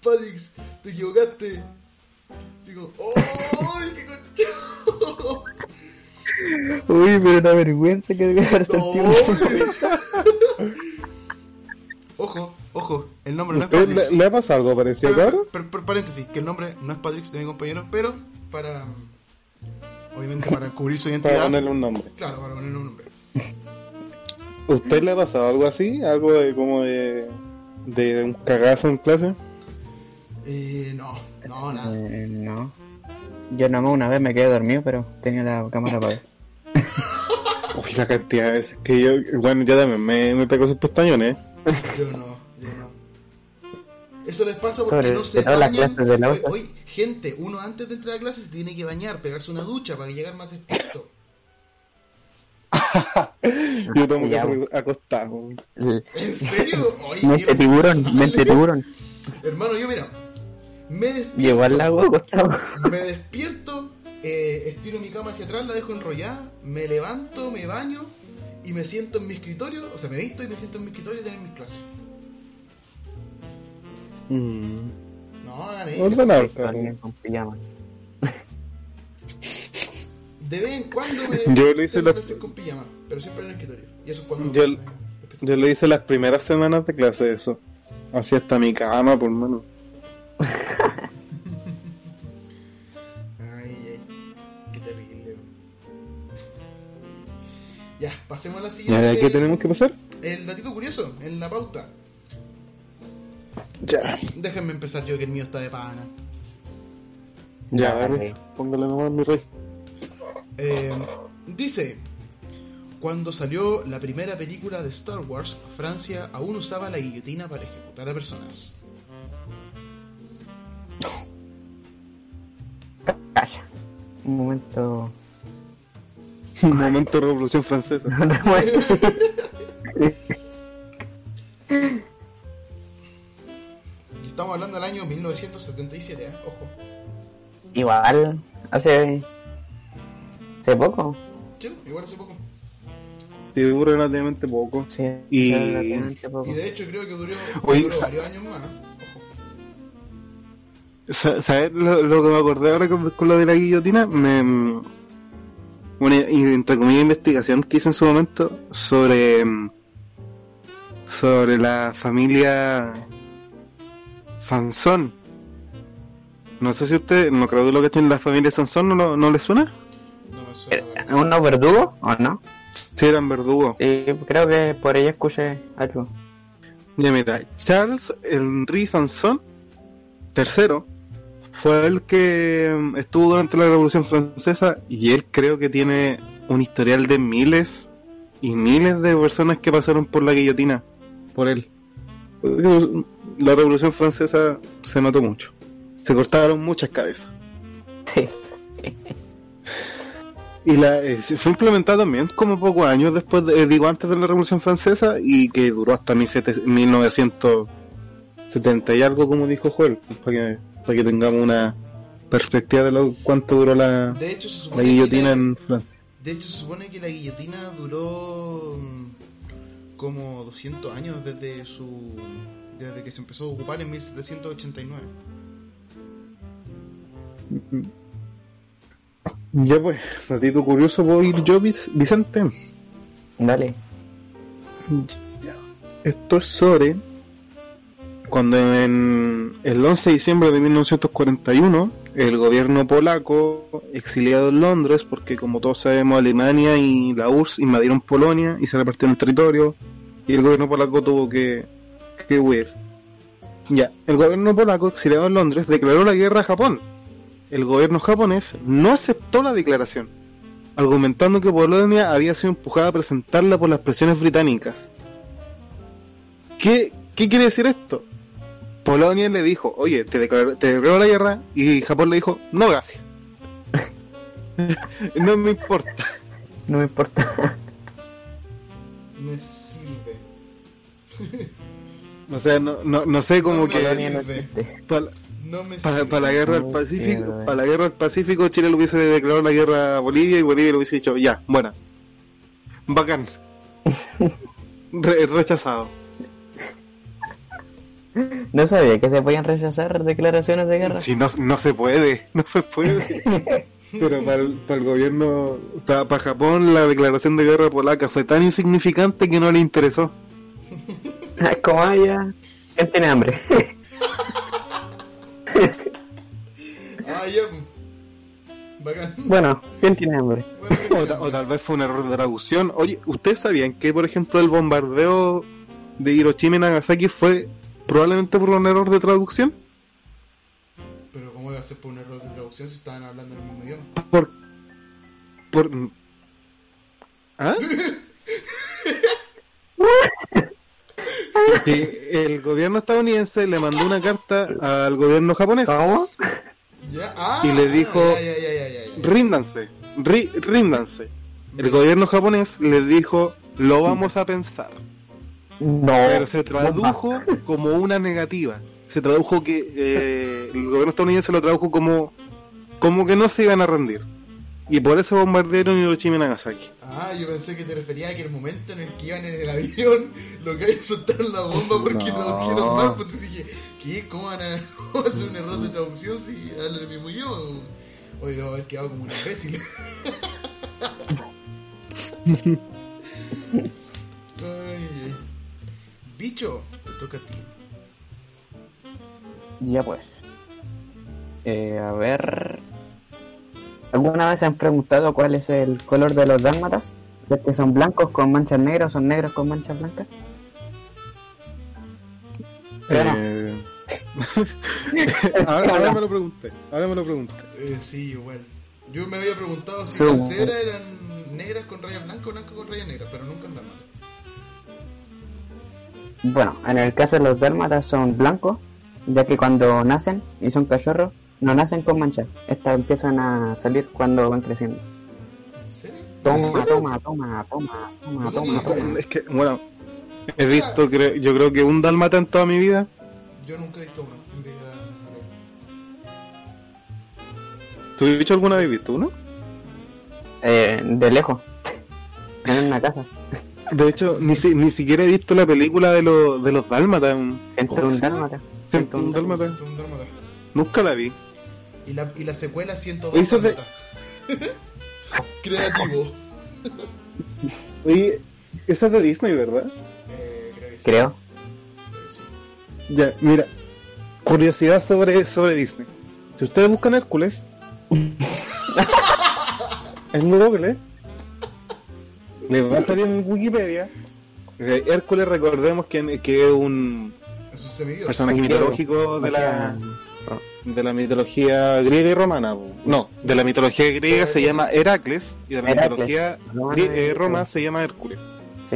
Patrix, te equivocaste. Así como, ¡oh! ¡Qué cochino! Uy, pero una vergüenza que debe haber sentido. Ojo, el nombre no es Patrix. ¿Le ha pasado algo parecido, claro? Paréntesis, que el nombre no es Patrix de mi compañero, pero para... Obviamente para cubrir su identidad. Para ponerle un nombre. Claro, para ponerle un nombre. ¿Usted le ha pasado algo así? ¿Algo de como de un cagazo en clase? No, nada. No. Yo nomás una vez me quedé dormido, pero tenía la cámara apagada. Uy, la cantidad de veces que yo... Bueno, yo también me pegó sus pestañones. Yo no. Eso les pasa porque no se bañan. Oye, gente, uno antes de entrar a clase se tiene que bañar, pegarse una ducha para llegar más despierto. Yo tengo que hacer acostado. ¿En serio? Oye, mente tiburón. Hermano, yo mira, me despierto. Llevo al lago acostado. Me despierto, estiro mi cama hacia atrás, la dejo enrollada, me levanto, me baño y me siento en mi escritorio, o sea, me visto y me siento en mi escritorio y tengo mis clases. No hagan eso. De vez en cuando yo lo hice con pijama, pero siempre en el escritorio. Y eso cuando yo lo hice las primeras semanas de clase, eso. Así hasta mi cama, por mano. Ay, qué terrible. Ya, pasemos a la siguiente. ¿Qué tenemos que pasar? El datito curioso en la pauta. Ya. Déjenme empezar yo, que el mío está de pana. Ya, dale. Póngale nomás, mi rey. Dice: cuando salió la primera película de Star Wars, Francia aún usaba la guillotina para ejecutar a personas. Calla. Un momento de Revolución Francesa. Estamos hablando del año 1977, ojo. Igual, hace poco. Sí, igual hace poco. Sí, duró relativamente poco. Sí, relativamente poco. Y de hecho creo que duró varios años más, ojo. ¿Sabes lo que me acordé ahora con lo de la guillotina? Bueno, y entre comillas investigación que hice en su momento sobre la familia... Sansón. No sé si usted, no creo que lo que tiene la familia Sansón, ¿no le suena? No me suena. ¿Unos verdugos o no? Sí, eran verdugos. Sí, creo que por ahí escuché algo. Ya mira, Charles Henry Sansón III fue el que estuvo durante la Revolución Francesa y él creo que tiene un historial de miles y miles de personas que pasaron por la guillotina, por él. La Revolución Francesa se mató mucho. Se cortaron muchas cabezas. Sí. Y fue implementada también como pocos años después, antes de la Revolución Francesa, y que duró hasta 1900, 70 y algo, como dijo Joel, para que tengamos una perspectiva de cuánto duró la guillotina en Francia. De hecho, se supone que la guillotina duró como 200 años desde que se empezó a ocupar en 1789. Ya pues, ratito curioso, ¿puedo ir yo, Vicente? Dale. Esto es sobre cuando en el 11 de diciembre de 1941 el gobierno polaco, exiliado en Londres, porque como todos sabemos Alemania y la URSS invadieron Polonia y se repartieron el territorio y el gobierno polaco tuvo que huir. Ya, el gobierno polaco, exiliado en Londres, declaró la guerra a Japón. El gobierno japonés no aceptó la declaración, argumentando que Polonia había sido empujada a presentarla por las presiones británicas. ¿Qué quiere decir esto? Polonia le dijo, oye, te declaro la guerra, y Japón le dijo, no, gracias. No me importa. Me sirve. O sea, no sé cómo que... Para la guerra del Pacífico, Chile le hubiese declarado la guerra a Bolivia y Bolivia le hubiese dicho, ya, buena, bacán, rechazado. No sabía que se podían rechazar declaraciones de guerra. Sí, no se puede. Pero para el gobierno, para Japón, la declaración de guerra polaca fue tan insignificante que no le interesó. Como haya, él tiene hambre. Bueno, ¿quién tiene hambre? O tal vez fue un error de traducción. Oye, ¿ustedes sabían que, por ejemplo, el bombardeo de Hiroshima y Nagasaki fue probablemente por un error de traducción? ¿Pero cómo iba a ser por un error de traducción si estaban hablando el mismo idioma? ¿Ah? Sí, el gobierno estadounidense le mandó una carta al gobierno japonés. ¿Cómo? Y le dijo, ríndanse. El gobierno japonés les dijo, lo vamos a pensar. No. Pero se tradujo como una negativa. Se tradujo que el gobierno estadounidense lo tradujo como que no se iban a rendir. Y por eso bombardearon Hiroshima y Nagasaki. Ah, yo pensé que te refería a que el momento en el que iban en el avión, los gallos soltaron la bomba porque tradujeron mal. Pues entonces dije, ¿qué? ¿Cómo van a hacer un error de traducción si hablan el mismo idioma? Oye, debo haber quedado como un imbécil. Ay, bicho, te toca a ti. Ya pues. A ver... ¿Alguna vez se han preguntado cuál es el color de los dálmatas? ¿Es que son blancos con manchas negras, son negros con manchas blancas? No. ahora me lo pregunté. Sí, igual. Yo me había preguntado si las ceras eran negras con rayas blancas o blancas con rayas negras, pero nunca en dálmatas. Bueno, en el caso de los dálmatas son blancos, ya que cuando nacen y son cachorros, no nacen con manchas, estas empiezan a salir cuando van creciendo. ¿En serio? Toma. Es que, bueno, he visto, yo creo que un dálmata en toda mi vida. Yo nunca he visto uno en vida. ¿Tú has visto alguna vez visto uno? De lejos. En una casa. De hecho, ni siquiera he visto la película de los dálmatas. Centro un dálmata. Nunca la vi. Y la secuela 102 dálmatas. Creativo. Oye, esa es de Disney, ¿verdad? Creo. Ya, mira. Curiosidad sobre Disney. Si ustedes buscan Hércules en Google, les va a salir en Wikipedia. Hércules, recordemos que es un personaje mitológico de la mitología griega y romana. No, de la mitología griega se llama Heracles y de la mitología romana se llama Hércules. Sí.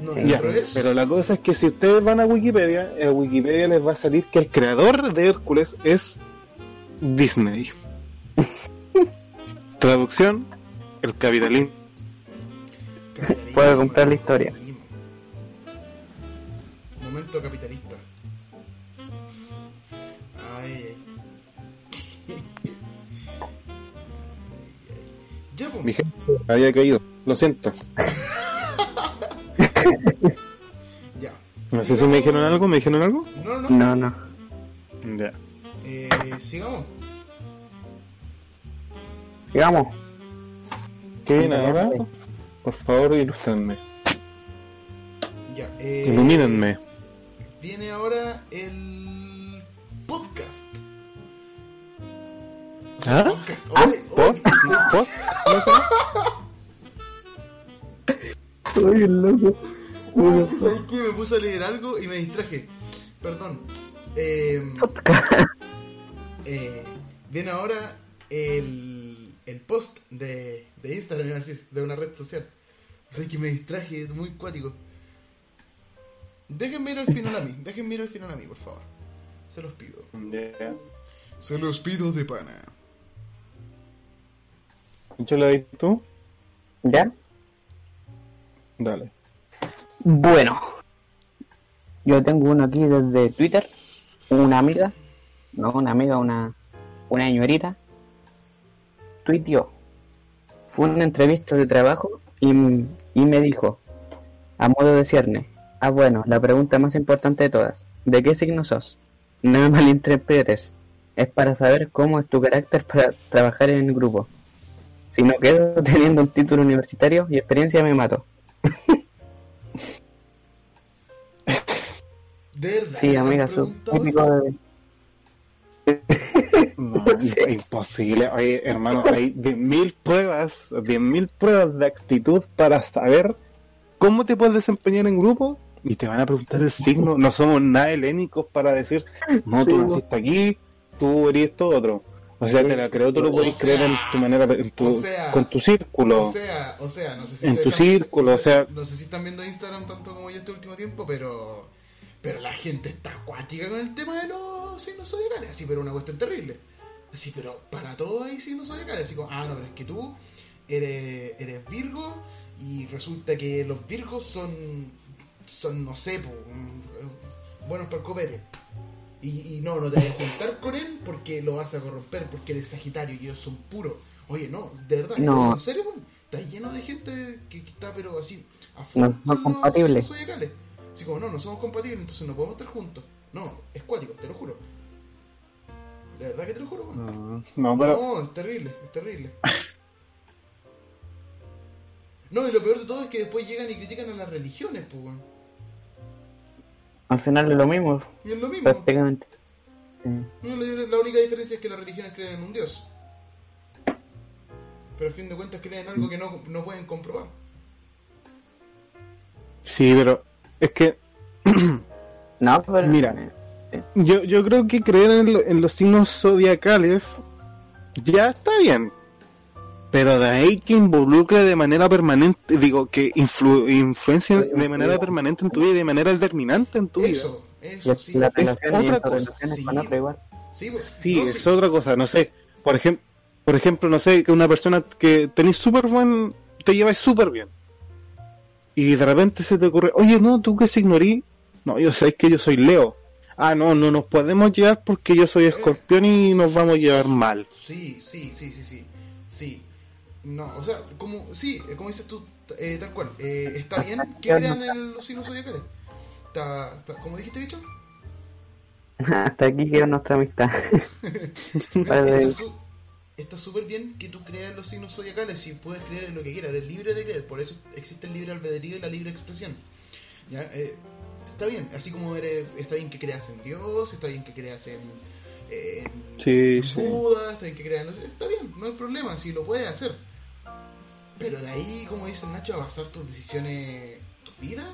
No, sí. Ya, pero la cosa es que si ustedes van a Wikipedia, en Wikipedia les va a salir que el creador de Hércules es Disney. Traducción: el capitalismo. Puedo comprar la historia. Momento capitalista. Ya, pues. Mi gente había caído, lo siento. Ya. No sé si me dijeron algo, No. Ya. Sigamos. ¿Qué viene ahora? Por favor, ilústrenme. Ya, ilumínenme. Viene ahora el podcast. O sea, ¿ah? Podcast. ¿Post? ¿No sé? Soy el loco. ¿Sabes qué? Me puse a leer algo y me distraje. Perdón. Viene ahora el post de Instagram, iba a decir, de una red social. O sea, que me distraje, es muy cuático. Déjenme ir al final a mí, por favor. Se los pido. Yeah. Se los pido de pana. ¿Yo le doy tú? ¿Ya? Dale. Bueno. Yo tengo uno aquí desde Twitter. Una señorita tuiteó, fue una entrevista de trabajo y me dijo, a modo de cierre, ah bueno, la pregunta más importante de todas, ¿de qué signo sos? No me malinterpretes, es para saber cómo es tu carácter para trabajar en el grupo, si no quedo teniendo un título universitario y experiencia me mato. Sí, amiga, su típico de... No, sí. Imposible. Oye, hermano, hay 10.000 pruebas de actitud para saber cómo te puedes desempeñar en grupo y te van a preguntar el signo. No somos nada helénicos para decir, no, tú naciste aquí, tú eres todo otro. O sea, te la creo, tú lo puedes creer en tu manera, con tu círculo. O sea, no sé si en tu círculo, o sea. No sé si están viendo Instagram tanto como yo este último tiempo, pero la gente está acuática con el tema de los signos zodiacales, así, pero una cuestión terrible. Así, pero para todos hay signos zodiacales, así como, ah, no, pero es que tú eres Virgo y resulta que los Virgos son no sé, buenos para el copete. Y no te vayas a juntar con él porque lo vas a corromper, porque eres Sagitario y ellos son puros. Oye, no, de verdad, no. ¿En serio? Está lleno de gente que está, pero así, a fondo no compatibles. Signos zodiacales. Así como, no somos compatibles, entonces no podemos estar juntos. No, es cuático, te lo juro. De verdad que te lo juro, man. No, es terrible. No, y lo peor de todo es que después llegan y critican a las religiones, pues, weón. Al final es lo mismo. Y es lo mismo. Prácticamente. La única diferencia es que las religiones creen en un dios. Pero al fin de cuentas creen en algo que no pueden comprobar. Sí, pero... Es que, no, pero... mira, yo creo que creer en los signos zodiacales ya está bien, pero de ahí que involucre de manera permanente, digo, que influencia de manera permanente en tu vida y de manera determinante en tu vida. Eso, sí. Es otra cosa. Sí, es otra cosa, no sé, por ejemplo, no sé, que una persona que te llevas súper bien. Y de repente se te ocurre, oye, no, ¿tú qué signo eres? No, yo sé que yo soy Leo. Ah, no nos podemos llevar porque yo soy Escorpión y nos vamos a llevar mal. Sí. No, o sea, como dices tú, tal cual. Está bien que crean en los signos zodiacales. ¿Cómo dijiste, bicho? Hasta aquí queda nuestra amistad. Está súper bien que tú creas los signos zodiacales y puedes creer en lo que quieras, eres libre de creer, por eso existe el libre albedrío y la libre expresión. ¿Ya? Está bien, así como está bien que creas en Dios, está bien que creas en Buda, está bien que creas en... Está bien, no hay problema, si lo puedes hacer. Pero de ahí, como dice Nacho, a basar tus decisiones, tu vida.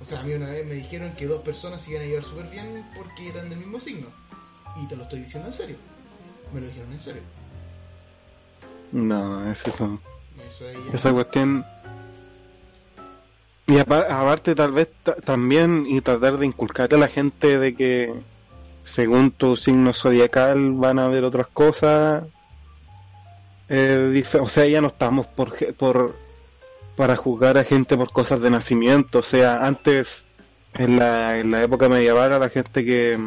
O sea, a mí una vez me dijeron que dos personas se iban a llevar súper bien porque eran del mismo signo. Y te lo estoy diciendo en serio. Me lo dijeron en serio. No, es eso. Esa cuestión. Y aparte, tal vez también, y tratar de inculcarle a la gente de que según tu signo zodiacal van a haber otras cosas. O sea, ya no estamos para juzgar a gente por cosas de nacimiento. O sea, antes, en la época medieval, a la gente que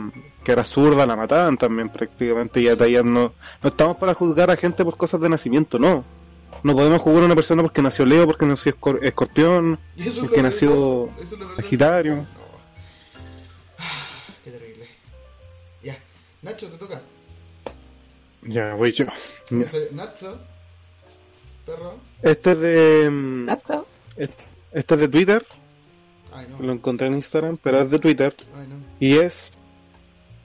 era zurda la mataban también prácticamente, y no estamos para juzgar a gente por cosas de nacimiento, no. No podemos jugar a una persona porque nació Leo, porque nació Escorpión, porque nació Sagitario. No. Qué terrible. Ya, Nacho, te toca. Ya, voy yo. Nacho, perro. Este es de... Nacho. Este es de Twitter. Ay, no. Lo encontré en Instagram, pero es de Twitter. Ay, no. Y es...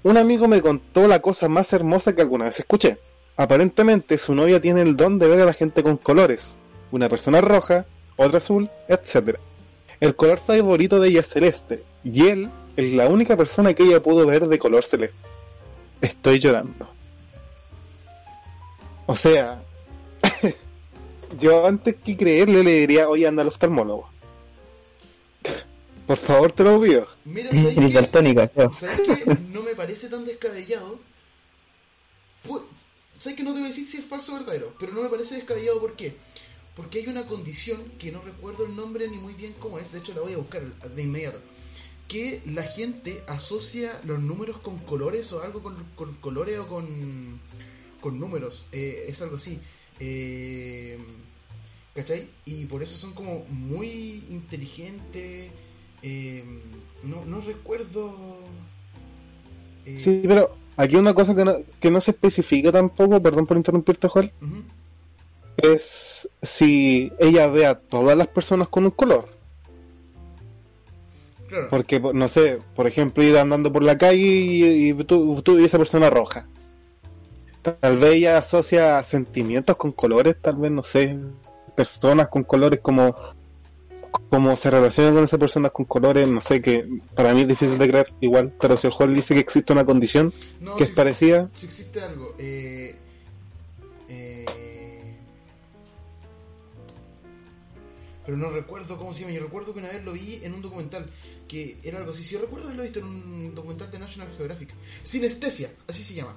Un amigo me contó la cosa más hermosa que alguna vez escuché. Aparentemente su novia tiene el don de ver a la gente con colores. Una persona roja, otra azul, etc. El color favorito de ella es celeste, y él es la única persona que ella pudo ver de color celeste. Estoy llorando. O sea, yo antes que creerle le diría, oye, anda al oftalmólogo. Por favor, te lo pido. Mira, ¿sabes qué? No me parece tan descabellado. ¿Sabes qué? No te voy a decir si es falso o verdadero, pero no me parece descabellado. ¿Por qué? Porque hay una condición que no recuerdo el nombre ni muy bien cómo es, de hecho la voy a buscar de inmediato, que la gente asocia los números con colores o algo con colores o con números, es algo así, ¿cachai? Y por eso son como muy inteligentes, no recuerdo... Sí, pero... Aquí una cosa que no se especifica tampoco, perdón por interrumpirte, Joel, uh-huh. Es si ella ve a todas las personas con un color. Claro. Porque, no sé, por ejemplo, ir andando por la calle y tú y esa persona roja. Tal vez ella asocia sentimientos con colores, tal vez, no sé, personas con colores, como se relaciona con esas personas con colores, no sé, que para mí es difícil de creer igual, pero si el juego dice que existe una condición no, que si es parecida... Si existe algo, pero no recuerdo cómo se llama. Yo recuerdo que una vez lo vi en un documental que era algo así, si yo recuerdo haberlo visto en un documental de National Geographic, Sinestesia, así se llama,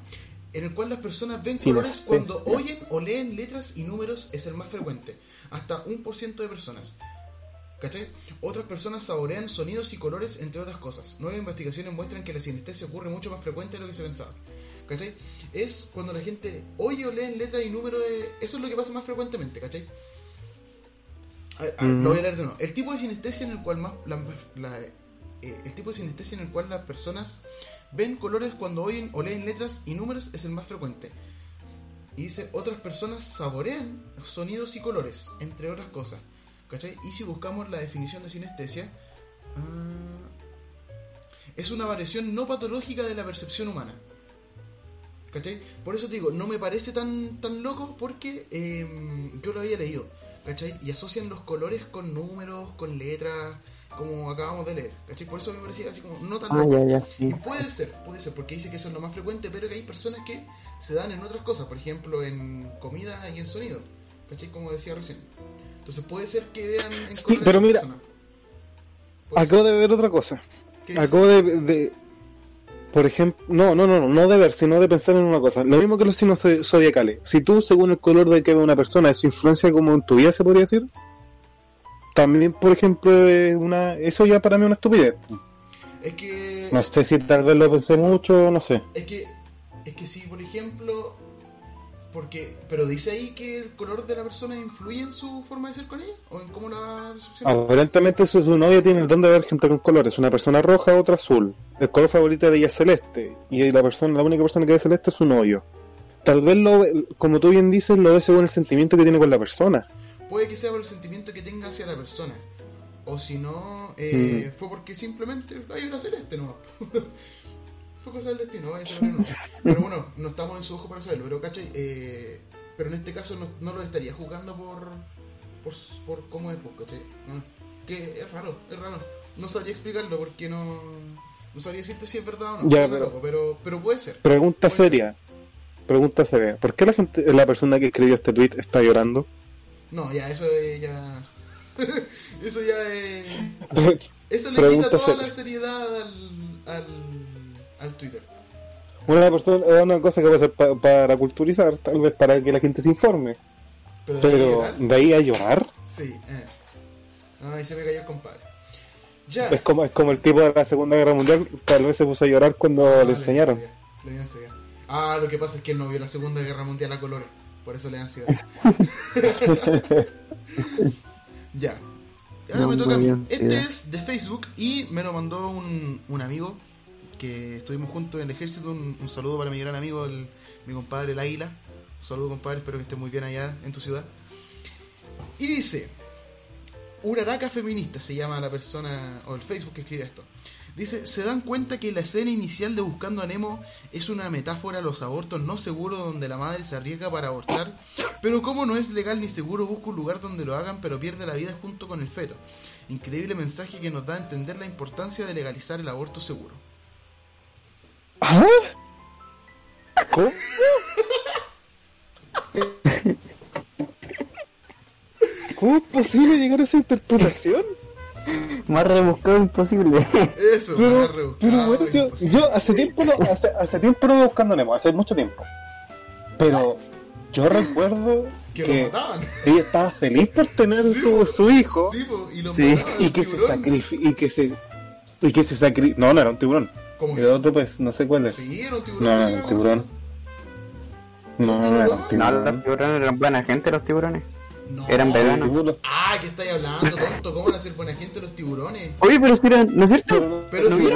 en el cual las personas ven colores cuando oyen o leen letras y números, es el más frecuente, hasta 1% de personas. ¿Cachai? Otras personas saborean sonidos y colores, entre otras cosas. Nuevas investigaciones muestran que la sinestesia ocurre mucho más frecuente de lo que se pensaba. ¿Cachai? Es cuando la gente oye o lee letras y números de... Eso es lo que pasa más frecuentemente, ¿cachai? Lo voy a leer de nuevo. El tipo de sinestesia en el cual las personas ven colores cuando oyen o leen letras y números es el más frecuente. Y dice, otras personas saborean sonidos y colores, entre otras cosas. ¿Cachai? Y si buscamos la definición de sinestesia, es una variación no patológica de la percepción humana. ¿Cachai? Por eso te digo, no me parece tan loco porque yo lo había leído, ¿cachai? Y asocian los colores con números, con letras, como acabamos de leer, ¿cachai? Por eso me parecía así como no tan loco. Y puede ser, porque dice que eso es lo más frecuente, pero que hay personas que se dan en otras cosas, por ejemplo, en comida y en sonido, ¿cachai? Como decía recién. Entonces puede ser que vean... En sí, pero mira, acabo de ver otra cosa. Acabo de... Por ejemplo... No de ver, sino de pensar en una cosa. Lo mismo que los signos zodiacales. Si tú, según el color de que ve una persona, eso influencia como en tu vida, se podría decir. También, por ejemplo, eso ya para mí es una estupidez. Es que... No sé si tal vez lo pensé mucho, no sé. Es que si, por ejemplo... Pero dice ahí que el color de la persona influye en su forma de ser con ella, o en cómo la recepciona. Aparentemente su novia tiene el don de ver gente con colores, una persona roja, otra azul. El color favorito de ella es celeste, y la única persona que ve celeste es su novio. Tal vez, como tú bien dices, lo ve según el sentimiento que tiene con la persona. Puede que sea por el sentimiento que tenga hacia la persona, o si no, fue porque simplemente hay una celeste nomás. Cosa del destino, vaya a saber, no. Pero bueno, no estamos en su ojo para saberlo, pero ¿cachai? Pero en este caso no lo estaría jugando por cómo es, ¿cachai? No, que es raro, no sabría explicarlo porque no sabría decirte si es verdad o no, ya, pero puede ser. Pregunta seria, ¿por qué la persona que escribió este tweet está llorando? No, ya, eso ya... eso ya es... Eso le quita toda la seriedad al Twitter. Una cosa que va a ser para culturizar, tal vez para que la gente se informe. Pero de ahí a llorar. Sí. Ahí se me cayó el compadre. Ya. Es como el tipo de la Segunda Guerra Mundial, tal vez se puso a llorar cuando le enseñaron. Lo que pasa es que él no vio la Segunda Guerra Mundial a colores. Por eso le da ansiedad. Ya. Ahora me toca. Este es de Facebook y me lo mandó un amigo que estuvimos juntos en el ejército. Un saludo para mi gran amigo, mi compadre El Águila. Un saludo, compadre, espero que estés muy bien allá en tu ciudad. Y dice: Uraraca feminista se llama la persona, o el Facebook que escribe esto. Dice: ¿se dan cuenta que la escena inicial de Buscando a Nemo es una metáfora a los abortos no seguros donde la madre se arriesga para abortar? Pero como no es legal ni seguro, busca un lugar donde lo hagan, pero pierde la vida junto con el feto. Increíble mensaje que nos da a entender la importancia de legalizar el aborto seguro. ¿Ah? ¿Cómo? ¿Cómo es posible llegar a esa interpretación? Más rebuscado imposible. Eso, pero, más rebuscado. Pero bueno, tío, yo hace tiempo no Buscando Nemo, hace mucho tiempo. Pero yo recuerdo que ella estaba feliz por tener su hijo. Y que se sacrificó. No era un tiburón. Era otro pez, no sé cuál es. Sí, era un tiburón. No era un tiburón. Los tiburones eran buena gente, los tiburones. No, eran veganos. ¿Qué estáis hablando, tonto? ¿Cómo van a ser buena gente los tiburones? Oye, pero si eran, ¿no es cierto? Pero si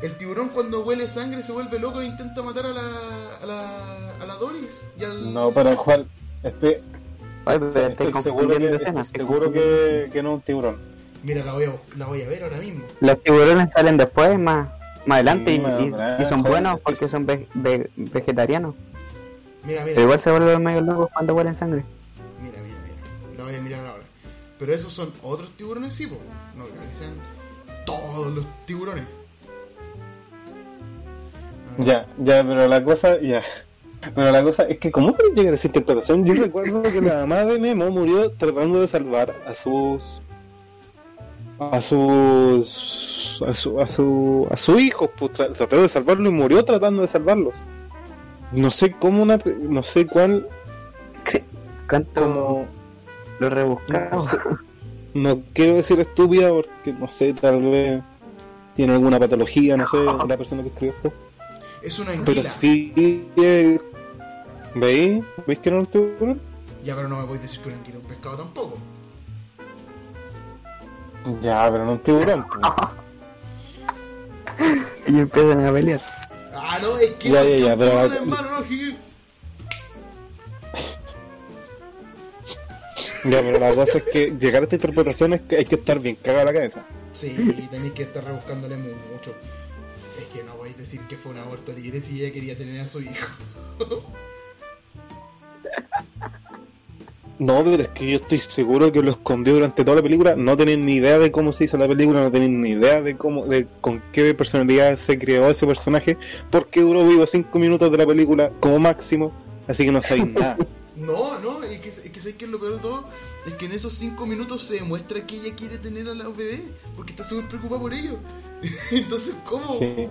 el tiburón cuando huele sangre se vuelve loco e intenta matar a la Doris y al... No, pero Juan, seguro que no es un tiburón. Mira, la voy a ver ahora mismo. Los tiburones salen después, más adelante, sí, y son buenos porque son vegetarianos. Mira. Pero igual se vuelven medio locos cuando huelen sangre. Mira. La voy a mirar ahora. Pero esos son otros tiburones, sí, po. No creo que sean todos los tiburones. Pero la cosa es que, ¿cómo puede llegar a esa interpretación? Yo recuerdo que la mamá de Nemo murió tratando de salvar a sus hijos, pues, trató de salvarlo y murió tratando de salvarlos. Lo rebuscamos. No quiero decir estúpida porque no sé, tal vez tiene alguna patología, no sé, la persona que escribió esto. Es una anguila. Pero sí, ¿veis que no lo tiburón? Ya, pero no me podéis decir que una anguila, un pescado tampoco. Ya, pero no un tiburón. Y empiezan a pelear. Ah, no, es que ya, pero hermano, ya, pero la cosa es que llegar a esta interpretación es que hay que estar bien cagado a la cabeza. Sí, y tenéis que estar rebuscándole mucho. Es que no voy a decir que fue un aborto libre si ella quería tener a su hijo. No, pero es que yo estoy seguro que lo escondió durante toda la película. No tienen ni idea de cómo se hizo la película, no tienen ni idea de cómo, de con qué personalidad se creó ese personaje, porque duró vivo 5 minutos de la película como máximo, así que no sabéis nada. No, es que sabéis que lo peor de todo es que en esos 5 minutos se demuestra que ella quiere tener a los bebés, porque está súper preocupada por ellos. Entonces, ¿cómo? Sí.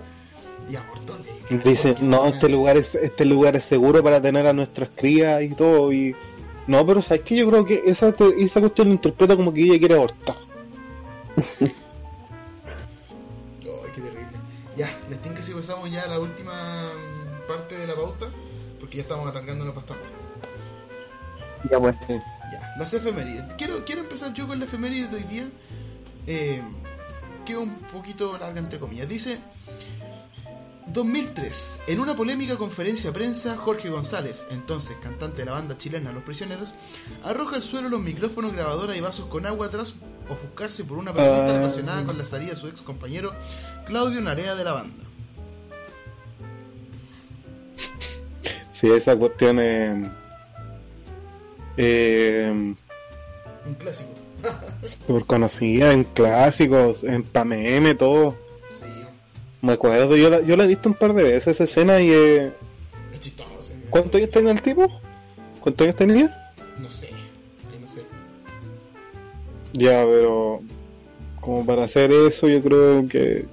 Y abortole. Dice, no, este lugar es seguro para tener a nuestras crías y todo, y... No, pero ¿sabes qué? Yo creo que esa cuestión la interpreta como que ella quiere abortar. Ay, qué terrible. Ya, les tengo que si pasamos ya a la última parte de la pauta, porque ya estamos arrancándonos bastante. Ya, pues. Sí. Ya, las efemérides. Quiero empezar yo con la efeméride de hoy día, que un poquito larga entre comillas. Dice... 2003, en una polémica conferencia de prensa, Jorge González, entonces cantante de la banda chilena Los Prisioneros, arroja al suelo los micrófonos, grabadora y vasos con agua tras ofuscarse por una pregunta relacionada con la salida de su ex compañero Claudio Narea de la banda. Sí, esa cuestión es... un clásico. Súper conocida en clásicos, en PAMM, todo. Me acuerdo, yo la he visto un par de veces esa escena y es chistoso, ¿no? ¿Cuántos años tenía el tipo? ¿Cuántos años tenía? No sé. Ya, pero como para hacer eso yo creo que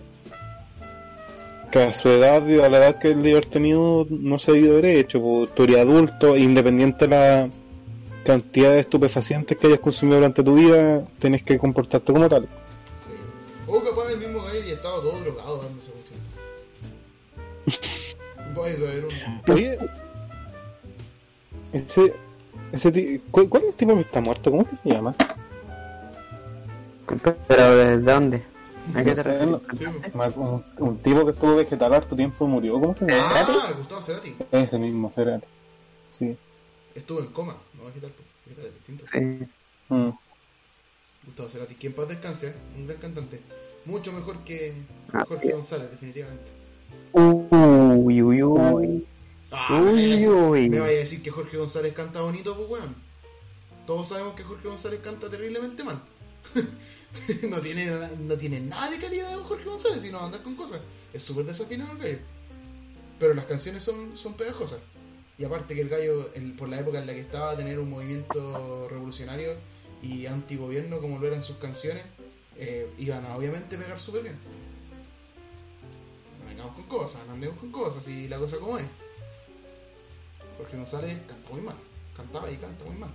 a su edad y a la edad que él debe haber tenido no se ha ido derecho, pues tú eres adulto, independiente de la cantidad de estupefacientes que hayas consumido durante tu vida, tenés que comportarte como tal. O capaz el mismo gallo y estaba todo drogado dándose cuestión. Guaidó era un... Oye, ese ¿cuál es el tipo que está muerto? ¿Cómo es que se llama? ¿Pero de dónde? Un tipo que estuvo vegetal harto tiempo murió. ¿Cómo que se llama? Ah, Gustavo Cerati. Ese mismo, Cerati. Sí. Estuvo en coma, no vegetal, vegetal es distinto. Sí. Gustavo Cerati, quien paz descanse, un gran cantante. Mucho mejor que Jorge González, definitivamente. Uy, uy, uy. Ah, uy, uy. Me vaya a decir que Jorge González canta bonito, pues weón. Todos sabemos que Jorge González canta terriblemente mal. no tiene nada de calidad de Jorge González, sino andar con cosas. Es súper desafinado el gallo. Pero las canciones son pegajosas. Y aparte que el gallo, por la época en la que estaba, tener un movimiento revolucionario y antigobierno como lo eran sus canciones, iban a obviamente pegar súper bien. No andemos con cosas, y la cosa como es. Jorge González cantaba y canta muy mal.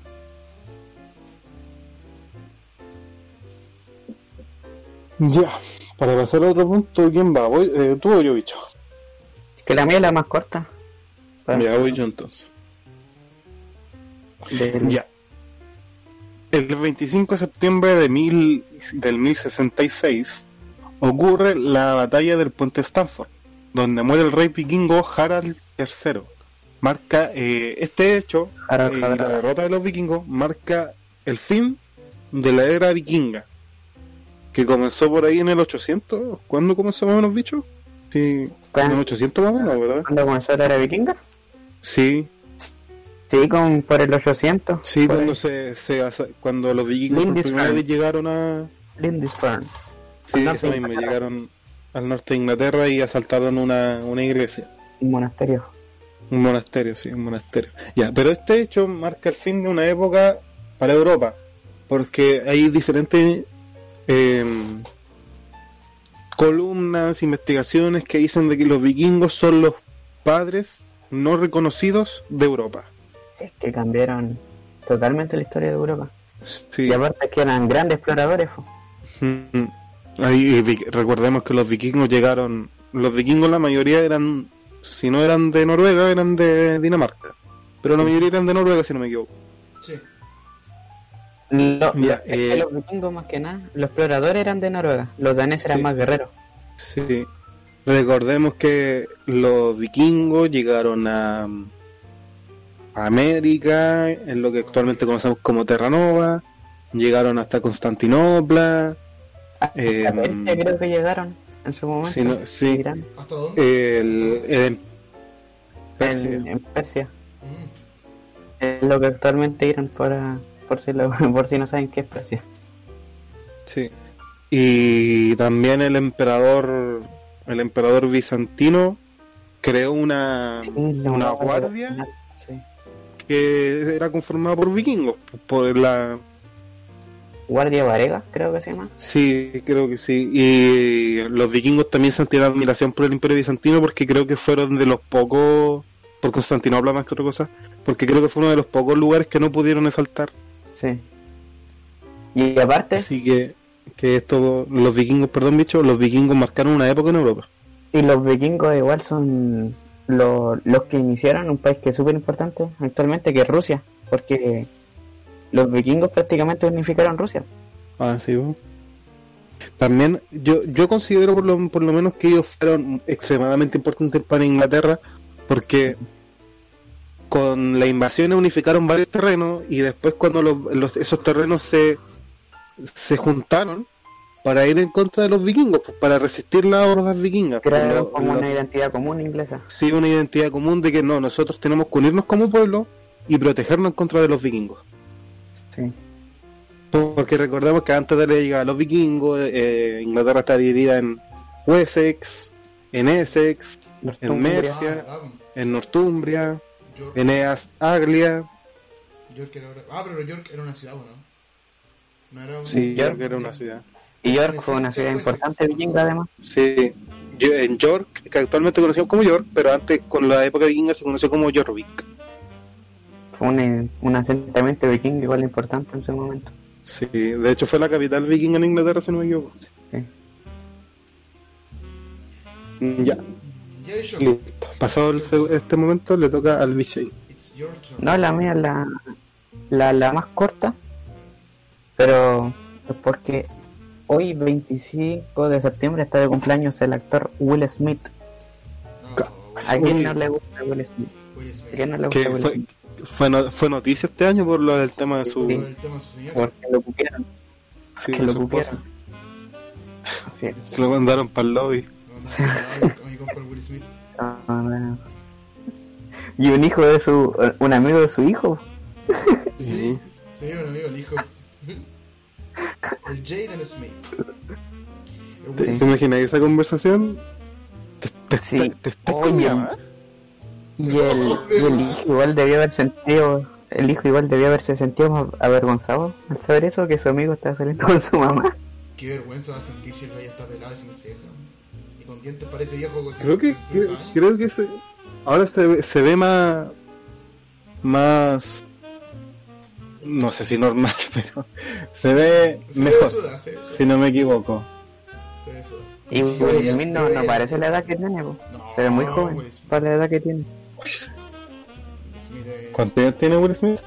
Ya, para pasar a otro punto, ¿quién va? ¿Tú o yo, bicho? Es que la mía es la más corta. Ya, voy yo entonces. Ya. El 25 de septiembre del 1066 ocurre la batalla del puente Stamford, donde muere el rey vikingo Harald III. Este hecho, la derrota de los vikingos marca el fin de la era vikinga, que comenzó por ahí en el 800. ¿Cuándo comenzó más o menos, bicho? Sí, en el 800 más o menos, ¿verdad? ¿Cuándo comenzó la era vikinga? Sí, por el 800. Sí, cuando cuando los vikingos por primera vez llegaron a Lindisfarne. Sí, eso mismo, llegaron al norte de Inglaterra y asaltaron una iglesia. Un monasterio. Ya, pero este hecho marca el fin de una época para Europa, porque hay diferentes columnas, investigaciones que dicen de que los vikingos son los padres no reconocidos de Europa. Sí, es que cambiaron totalmente la historia de Europa. Sí. Y aparte que eran grandes exploradores. Ahí recordemos que los vikingos llegaron. Los vikingos, la mayoría eran, si no eran de Noruega, eran de Dinamarca. Pero la mayoría eran de Noruega, si no me equivoco. Sí. Los vikingos, más que nada, los exploradores eran de Noruega. Los daneses eran más guerreros. Sí. Recordemos que los vikingos llegaron a América, en lo que actualmente conocemos como Terra Nova. Llegaron hasta Constantinopla. Hasta Persia, creo que llegaron en su momento. Sí. ¿Hasta dónde? En Persia. Es lo que actualmente irán por si no saben qué es Persia. Sí. Y también el emperador bizantino creó una guardia que era conformada por vikingos, por la Guardia Varega, creo que se llama. Sí, creo que sí. Y los vikingos también sentían admiración por el Imperio Bizantino, porque creo que fueron de los pocos, por Constantinopla más que otra cosa, porque creo que fue uno de los pocos lugares que no pudieron asaltar. Sí. Y aparte. Así que esto, los vikingos marcaron una época en Europa. Y los vikingos igual son los que iniciaron un país que es súper importante actualmente, que es Rusia, porque los vikingos prácticamente unificaron Rusia. Ah, sí. También yo considero por lo menos que ellos fueron extremadamente importantes para Inglaterra, porque con las invasiones unificaron varios terrenos, y después cuando esos terrenos se juntaron para ir en contra de los vikingos, pues, para resistir las hordas vikingas. Crearon como una identidad común inglesa. Sí, una identidad común de que no, nosotros tenemos que unirnos como pueblo y protegernos en contra de los vikingos. Sí. Porque recordemos que antes de la llegada de los vikingos, Inglaterra está dividida en Wessex, en Essex, en Mercia, en Northumbria, York, en East Anglia. Pero York era una ciudad, ¿no? York era una ciudad. Y York fue una ciudad importante vikinga, además. Sí, en York, que actualmente conocemos como York, pero antes, con la época vikinga, se conoció como Jorvik. Un asentamiento vikingo igual importante en ese momento. Sí, de hecho fue la capital vikinga en Inglaterra, si no me equivoco. Sí. Ya. Listo. Pasado este momento le toca al BJ. No, la mía, la más corta, pero es porque hoy 25 de septiembre está de cumpleaños el actor Will Smith. ¿A quién no le gusta Will Smith? Fue noticia este año por lo del tema de su... Sí, porque lo ocupieron. Sí, que lo ocupieron. Se lo mandaron para el lobby. Y un hijo de su... un amigo de su hijo. Sí, sí, un amigo del hijo. El Jaden Smith. ¿Te imaginas esa conversación? Te estás coñando. Y el hijo igual debió haber sentido... El hijo igual debió haberse sentido avergonzado al saber eso, que su amigo estaba saliendo con su mamá. Qué vergüenza va a sentir si el rey está pelado y sin ceja. Y con dientes parece viejo. Creo que se... Ahora se ve más... No sé si normal, pero se ve mejor, si no me equivoco. Y Will Smith no parece la edad que tiene, no, se ve muy joven para la edad que tiene. ¿Cuántos años tiene Will Smith?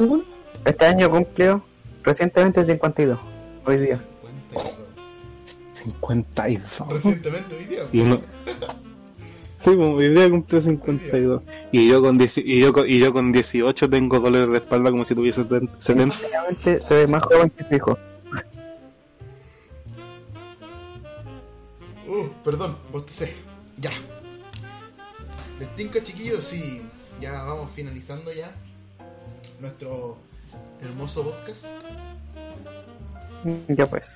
Este año cumplió recientemente 52, hoy día. 52. Recientemente hoy día. Y uno... Sí, mi idea cumplió 52. Y yo con 18 tengo dolores de espalda como si tuviese 70. Se ve más joven que tu hijo. Perdón, bostecé. Ya. Les tinca, chiquillos, y ya vamos finalizando ya nuestro hermoso podcast. Ya pues.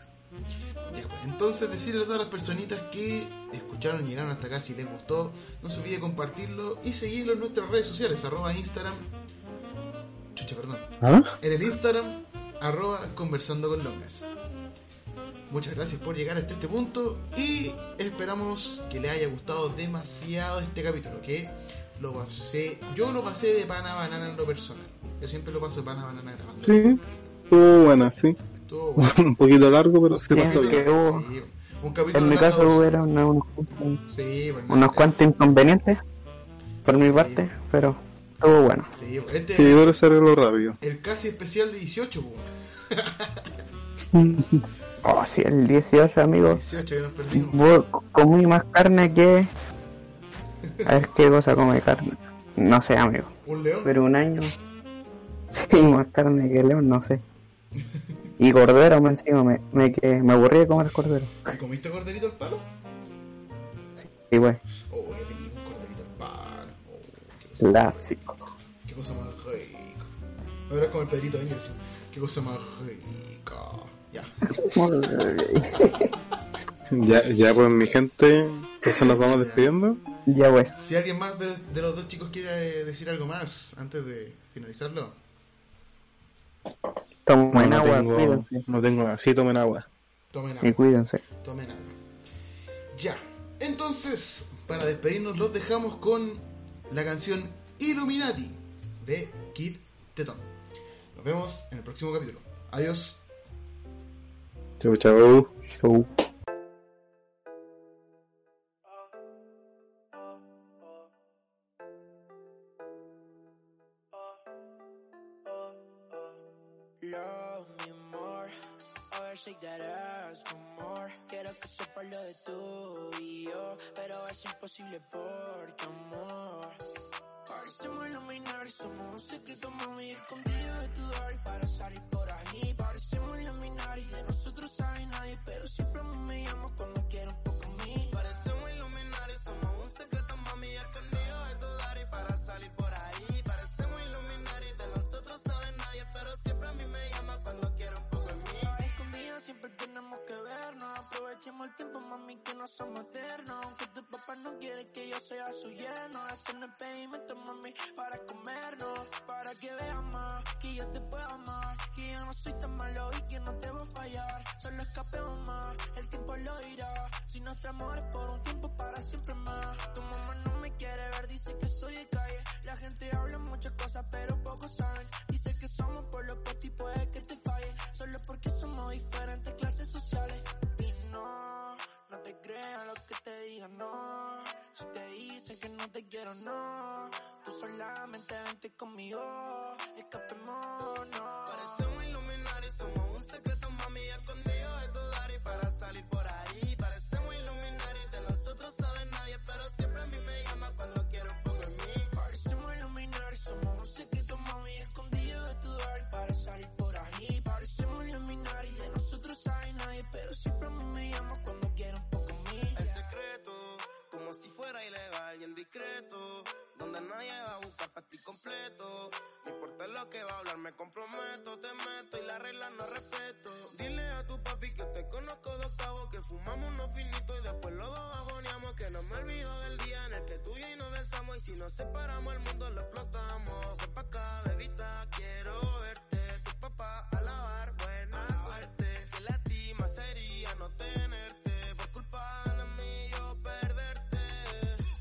Entonces, decirle a todas las personitas que escucharon y llegaron hasta acá, si les gustó, no se olvide compartirlo y seguirlo en nuestras redes sociales, en el Instagram, @conversandoconlongas. Muchas gracias por llegar hasta este punto y esperamos que les haya gustado demasiado este capítulo, que yo lo pasé de pan a banana en lo personal. Yo siempre lo paso de pan a banana grabando. Sí, estuvo buena, sí. Un poquito largo, pero se pasó bien. En mi caso hubo unos cuantos inconvenientes por mi parte, pero estuvo bueno. Sí, yo lo arreglo rápido. El casi especial de 18, sí, el 18, amigos. Comí más carne que... A ver qué cosa come carne. No sé, amigo. ¿Un león? Pero un año... Sí, más carne que león, no sé. Y cordero más encima, me aburrí de comer cordero. ¿Comiste corderito al palo? Sí, güey. Oh, le pedí un corderito al palo. Clásico. Qué cosa más rica. Ahora con el Pedrito Ángel. Qué cosa más rica. Ya. ya, pues mi gente, entonces nos vamos despidiendo. Ya, güey. Si alguien más de los dos chicos quiere decir algo más antes de finalizarlo. Tomen agua y cuídense. Tomen agua. Ya. Entonces, para despedirnos, los dejamos con la canción Illuminati de Kid Teton. Nos vemos en el próximo capítulo. Adiós. Chau, chau. Chau. Shake that ass no more. Quiero que sepa lo de tú y yo, pero es imposible por tu amor. Parecemos iluminar, somos un secreto muy escondido de tu dolor para salir por ahí. Parecemos iluminar y de nosotros sabe nadie, pero siempre me llamo cuando quiero un poco a mí. Parecemos iluminar y somos un secreto mami escondido de tu dolor y para salir por ahí. Parecemos iluminar y de nosotros sabe nadie, pero siempre a mí me llama cuando quiero un poco a mí. Siempre tenemos que vernos, aprovechemos el tiempo mami que no somos eternos. Aunque tu papá no quiere que yo sea su yerno, hacer un impedimento mami para comernos. Para que veas más, que yo te puedo amar, que yo no soy tan malo y que no te voy a fallar. Solo escapemos más, el tiempo lo dirá, si nuestro amor es por un tiempo para siempre más. Tu mamá no me quiere ver, dice que soy de calle. La gente habla muchas cosas pero pocos saben, dice que somos por lo puesto y puede que te falle. Solo porque somos diferentes clases sociales. Y no, no te creas lo que te digan, no. Si te dicen que no te quiero, no. Tú solamente vente conmigo, escapémonos. Parecemos iluminar y somos un secreto, mami, escondido de tu daddy para salir por ahí. Parecemos iluminar y de nosotros sabe nadie, pero siempre a mí me llama cuando quiero un poco de mí. Parecemos iluminar y somos un secreto, mami, escondido de tu daddy para salir por ahí. Parecemos iluminar y de nosotros sabe nadie, pero siempre a mí me llama cuando quiero un poco de mí. El secreto, como si fuera ilegal y en discreto, donde nadie va a buscar para ti completo. No importa lo que va a hablar, me comprometo. Te meto y la regla no respeto. Dile a tu papi que te conozco dos cabos, que fumamos unos finitos y después los dos aboneamos, que no me olvido del día en el que tú y yo nos besamos, y si nos separamos el mundo lo explotamos. Ven pa' acá, bebita, quiero verte. Tu papá a lavar, buena suerte. Que lástima sería no tenerte, por culpa de mí yo perderte.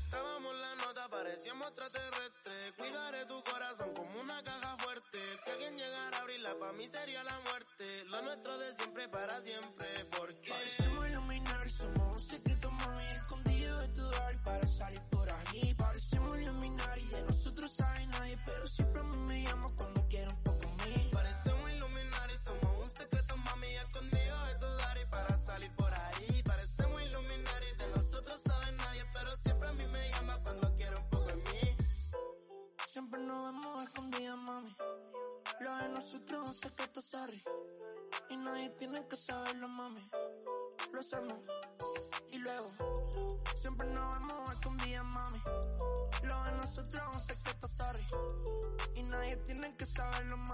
Estábamos la nota, parecíamos extraterrestres. Cuidaré tu corazón como una caja fuerte. Si alguien llegara a abrirla, pa' mí sería la muerte. Lo nuestro de siempre para siempre, porque parecemos iluminar, somos un secreto, mami, escondido de tu dolor para salir por ahí. Parecemos iluminar y de nosotros sabe nadie, pero siempre a mí me llamas cuando quiero un poco mí. Parecemos iluminar y somos un secreto, mami, escondido de tu dolor para salir por ahí. Parecemos iluminar y de nosotros sabe nadie, pero siempre a mí me llamas cuando quiero un poco mí. Siempre nos vemos escondidas, mami. Lo de nosotros es un secreto, sorry. Y nadie tiene que saberlo, mami. Lo hacemos, y luego siempre nos vemos escondidas, mami. Lo de nosotros es un secreto, sorry. Y nadie tiene que saberlo, mami.